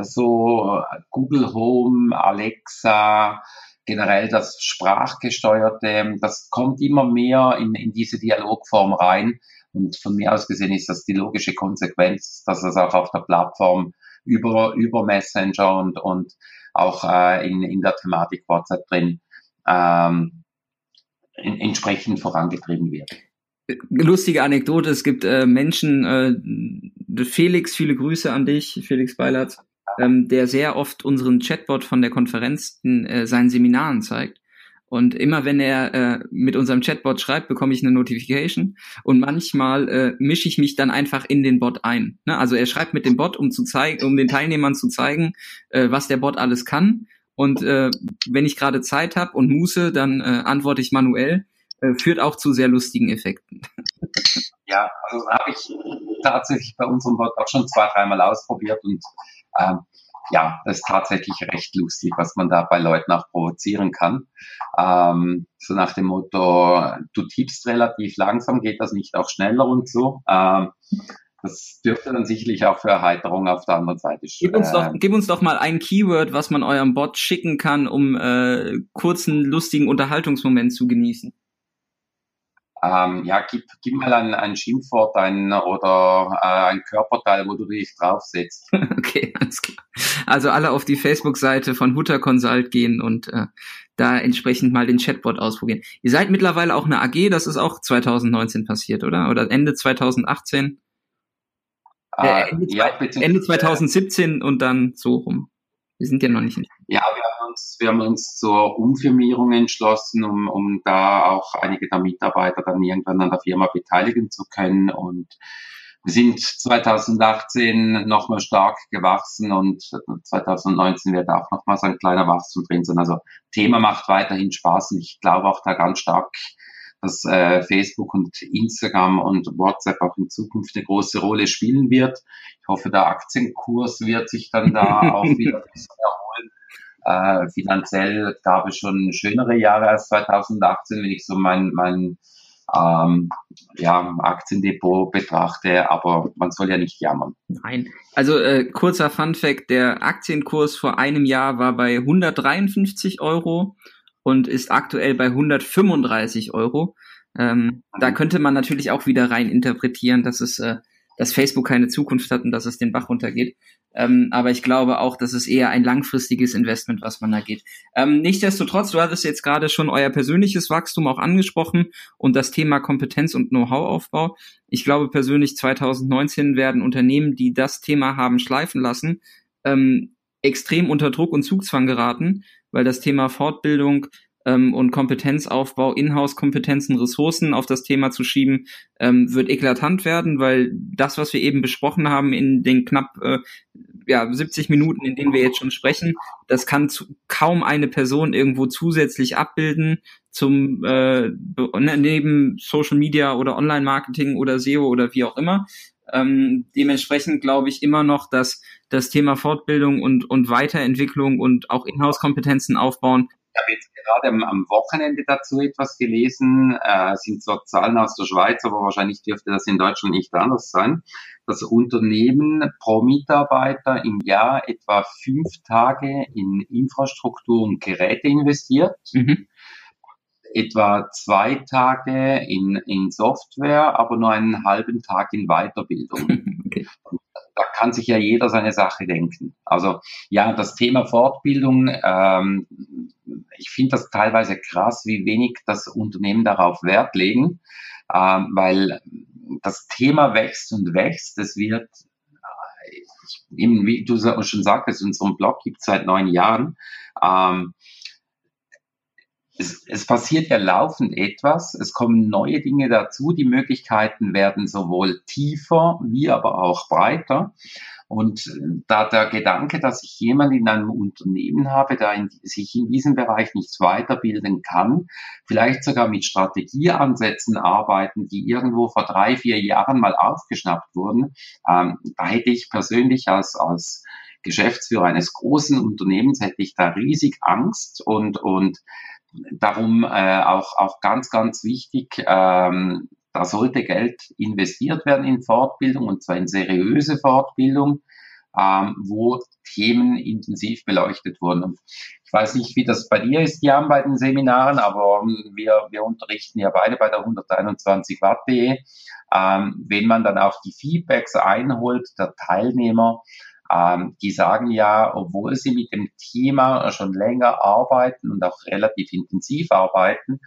so Google Home, Alexa, generell das Sprachgesteuerte, das kommt immer mehr in, in diese Dialogform rein. Und von mir aus gesehen ist das die logische Konsequenz, dass es auch auf der Plattform über, über Messenger und, und auch äh, in, in der Thematik WhatsApp drin ähm, in, entsprechend vorangetrieben wird. Lustige Anekdote, es gibt äh, Menschen, äh, Felix, viele Grüße an dich, Felix Beilert, ähm, der sehr oft unseren Chatbot von der Konferenz in äh, seinen Seminaren zeigt. Und immer wenn er äh, mit unserem Chatbot schreibt, bekomme ich eine Notification und manchmal äh, mische ich mich dann einfach in den Bot ein. Ne? Also er schreibt mit dem Bot, um zu zeigen, um den Teilnehmern zu zeigen, äh, was der Bot alles kann. Und äh, wenn ich gerade Zeit habe und Muße, dann äh, antworte ich manuell. Führt auch zu sehr lustigen Effekten. Ja, also habe ich tatsächlich bei unserem Bot auch schon zwei, dreimal ausprobiert und ähm, ja, das ist tatsächlich recht lustig, was man da bei Leuten auch provozieren kann. Ähm, so nach dem Motto, du tippst relativ langsam, geht das nicht auch schneller und so. Ähm, das dürfte dann sicherlich auch für Erheiterung auf der anderen Seite stehen. Gib uns doch, gib uns doch mal ein Keyword, was man eurem Bot schicken kann, um äh, kurzen, lustigen Unterhaltungsmoment zu genießen. Ähm, ja, gib, gib mal ein, ein Schimpfwort ein, oder äh, ein Körperteil, wo du dich draufsetzt. Okay, alles klar. Also alle auf die Facebook-Seite von Hutter Consult gehen und äh, da entsprechend mal den Chatbot ausprobieren. Ihr seid mittlerweile auch eine A G, das ist auch zwanzig neunzehn passiert, oder? Oder Ende zwanzig achtzehn? Äh, Ende, ja, Ende zwanzig siebzehn und dann so rum. Wir sind ja noch nicht in. Ja, wir haben uns, wir haben uns zur Umfirmierung entschlossen, um, um da auch einige der Mitarbeiter dann irgendwann an der Firma beteiligen zu können. Und wir sind zwanzig achtzehn nochmal stark gewachsen und zwanzig neunzehn wird auch nochmal so ein kleiner Wachstum drin sein. Also Thema macht weiterhin Spaß und ich glaube auch da ganz stark, dass äh, Facebook und Instagram und WhatsApp auch in Zukunft eine große Rolle spielen wird. Ich hoffe, der Aktienkurs wird sich dann da auch wieder ein bisschen erholen. Äh, finanziell gab es schon schönere Jahre als zwanzig achtzehn, wenn ich so mein, mein ähm, ja, Aktiendepot betrachte, aber man soll ja nicht jammern. Nein, also äh, kurzer Funfact, der Aktienkurs vor einem Jahr war bei hundertdreiundfünfzig Euro und ist aktuell bei hundertfünfunddreißig Euro. Ähm, da könnte man natürlich auch wieder rein interpretieren, dass es, äh, dass Facebook keine Zukunft hat und dass es den Bach runtergeht. Ähm, aber ich glaube auch, dass es eher ein langfristiges Investment, was man da geht. Ähm, nichtsdestotrotz, du hattest jetzt gerade schon euer persönliches Wachstum auch angesprochen und das Thema Kompetenz und Know-how-Aufbau. Ich glaube persönlich, zwanzig neunzehn werden Unternehmen, die das Thema haben schleifen lassen, ähm, extrem unter Druck und Zugzwang geraten, weil das Thema Fortbildung ähm, und Kompetenzaufbau, Inhouse-Kompetenzen, Ressourcen auf das Thema zu schieben, ähm, wird eklatant werden, weil das, was wir eben besprochen haben in den knapp äh, ja, siebzig Minuten, in denen wir jetzt schon sprechen, das kann zu, kaum eine Person irgendwo zusätzlich abbilden zum äh, neben Social Media oder Online-Marketing oder S E O oder wie auch immer. Ähm, dementsprechend glaube ich immer noch, dass das Thema Fortbildung und, und Weiterentwicklung und auch Inhouse-Kompetenzen aufbauen. Ich habe jetzt gerade am, am Wochenende dazu etwas gelesen, äh, sind zwar Zahlen aus der Schweiz, aber wahrscheinlich dürfte das in Deutschland nicht anders sein, dass Unternehmen pro Mitarbeiter im Jahr etwa fünf Tage in Infrastruktur und Geräte investiert. Mhm. Etwa zwei Tage in, in Software, aber nur einen halben Tag in Weiterbildung. Okay. Da kann sich ja jeder seine Sache denken. Also ja, das Thema Fortbildung, ähm, ich finde das teilweise krass, wie wenig das Unternehmen darauf Wert legen, ähm, weil das Thema wächst und wächst. Es wird, äh, eben, wie du schon sagtest, unseren Blog gibt es seit neun Jahren, ähm, Es, es passiert ja laufend etwas, es kommen neue Dinge dazu, die Möglichkeiten werden sowohl tiefer wie aber auch breiter. Und da der Gedanke, dass ich jemanden in einem Unternehmen habe, der in, sich in diesem Bereich nicht weiterbilden kann, vielleicht sogar mit Strategieansätzen arbeiten, die irgendwo vor drei, vier Jahren mal aufgeschnappt wurden, ähm, da hätte ich persönlich als, als Geschäftsführer eines großen Unternehmens, hätte ich da riesig Angst und, und Darum äh, auch, auch ganz, ganz wichtig, ähm, da sollte Geld investiert werden in Fortbildung, und zwar in seriöse Fortbildung, ähm, wo Themen intensiv beleuchtet wurden. Und ich weiß nicht, wie das bei dir ist, Jan, bei den Seminaren, aber wir, wir unterrichten ja beide bei der hunderteinundzwanzig Watt punkt de. Ähm, wenn man dann auch die Feedbacks einholt der Teilnehmer, ähm, die sagen ja, obwohl sie mit dem Thema schon länger arbeiten und auch relativ intensiv arbeiten,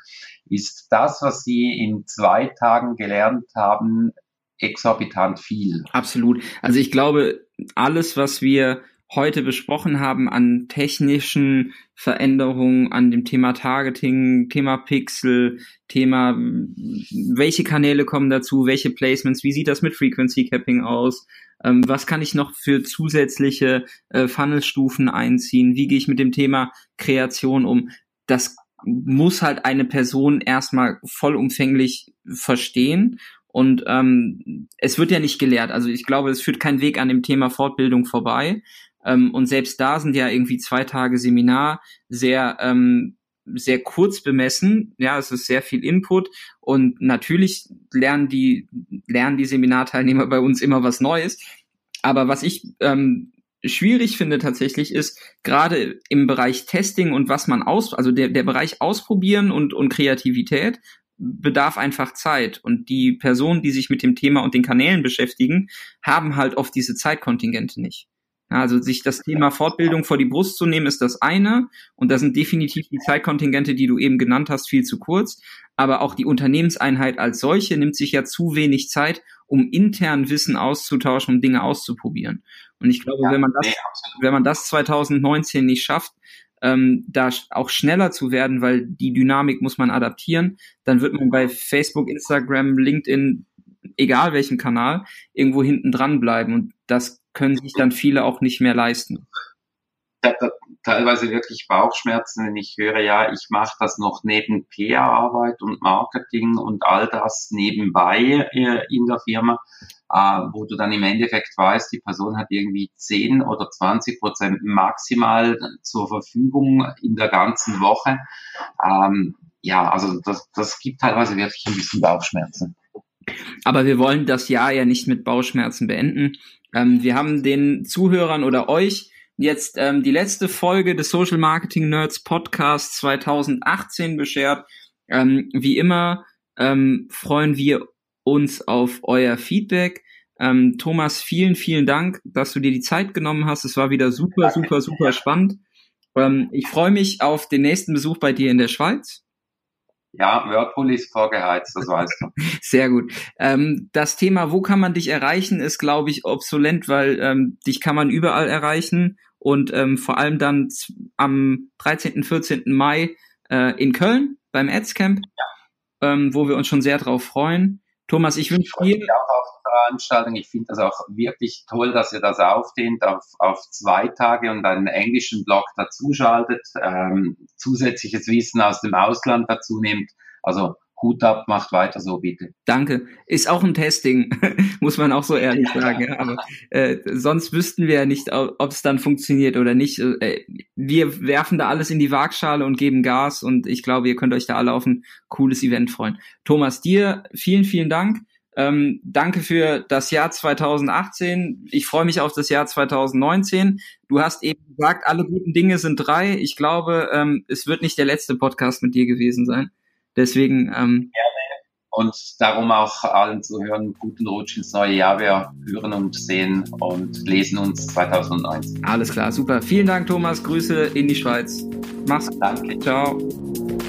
ist das, was sie in zwei Tagen gelernt haben, exorbitant viel. Absolut. Also ich glaube, alles, was wir heute besprochen haben an technischen Veränderungen, an dem Thema Targeting, Thema Pixel, Thema, welche Kanäle kommen dazu, welche Placements, wie sieht das mit Frequency Capping aus, ähm, was kann ich noch für zusätzliche äh, Funnelstufen einziehen, wie gehe ich mit dem Thema Kreation um, das muss halt eine Person erstmal vollumfänglich verstehen. Und ähm, es wird ja nicht gelehrt. Also ich glaube, es führt kein Weg an dem Thema Fortbildung vorbei. Ähm, und selbst da sind ja irgendwie zwei Tage Seminar sehr ähm, sehr kurz bemessen. Ja, es ist sehr viel Input. Und natürlich lernen die lernen die Seminarteilnehmer bei uns immer was Neues. Aber was ich ähm, schwierig finde tatsächlich ist, gerade im Bereich Testing und was man aus, also der der Bereich Ausprobieren und und Kreativität, bedarf einfach Zeit, und die Personen, die sich mit dem Thema und den Kanälen beschäftigen, haben halt oft diese Zeitkontingente nicht. Also sich das Thema Fortbildung vor die Brust zu nehmen, ist das eine, und da sind definitiv die Zeitkontingente, die du eben genannt hast, viel zu kurz, aber auch die Unternehmenseinheit als solche nimmt sich ja zu wenig Zeit, um intern Wissen auszutauschen, um Dinge auszuprobieren. Und ich glaube, ja, wenn man das, nee, wenn man das zwanzig neunzehn nicht schafft, Ähm, da auch schneller zu werden, weil die Dynamik muss man adaptieren, dann wird man bei Facebook, Instagram, LinkedIn, egal welchen Kanal, irgendwo hinten dran bleiben, und das können sich dann viele auch nicht mehr leisten. Ich habe teilweise wirklich Bauchschmerzen, wenn ich höre, ja, ich mache das noch neben P R-Arbeit und Marketing und all das nebenbei in der Firma, wo du dann im Endeffekt weißt, die Person hat irgendwie zehn oder zwanzig Prozent maximal zur Verfügung in der ganzen Woche. Ähm, ja, also das, das gibt teilweise wirklich ein bisschen Bauchschmerzen. Aber wir wollen das Jahr ja nicht mit Bauchschmerzen beenden. Ähm, wir haben den Zuhörern oder euch jetzt ähm, die letzte Folge des Social Marketing Nerds Podcast zwanzig achtzehn beschert. Ähm, wie immer ähm, freuen wir uns uns auf euer Feedback. Ähm, Thomas, vielen, vielen Dank, dass du dir die Zeit genommen hast. Es war wieder super, super, super spannend. Ähm, ich freue mich auf den nächsten Besuch bei dir in der Schweiz. Ja, Whirlpool ist vorgeheizt, das weißt du. Sehr gut. Ähm, das Thema, wo kann man dich erreichen, ist, glaube ich, obsolet, weil ähm, dich kann man überall erreichen, und ähm, vor allem dann z- am dreizehnten, vierzehnten Mai äh, in Köln beim Adscamp, ja. ähm, wo wir uns schon sehr drauf freuen. Thomas, ich wünsche dir auch auf die Veranstaltung. Ich finde das auch wirklich toll, dass ihr das aufdehnt auf, auf zwei Tage und einen englischen Blog dazuschaltet, ähm, zusätzliches Wissen aus dem Ausland dazu nehmt. Also Hut ab, macht weiter so, bitte. Danke. Ist auch ein Testing, muss man auch so ehrlich sagen. Aber äh, sonst wüssten wir ja nicht, ob es dann funktioniert oder nicht. Äh, wir werfen da alles in die Waagschale und geben Gas, und ich glaube, ihr könnt euch da alle auf ein cooles Event freuen. Thomas, dir vielen, vielen Dank. Ähm, danke für das Jahr zwanzig achtzehn. Ich freue mich auf das Jahr zwanzig neunzehn. Du hast eben gesagt, alle guten Dinge sind drei. Ich glaube, ähm, es wird nicht der letzte Podcast mit dir gewesen sein. Deswegen, ähm, gerne. Und darum auch allen Zuhörern guten Rutsch ins neue Jahr. Wir hören und sehen und lesen uns zwanzig neunzehn. Alles klar, super. Vielen Dank, Thomas. Grüße in die Schweiz. Mach's gut. Danke. Ciao.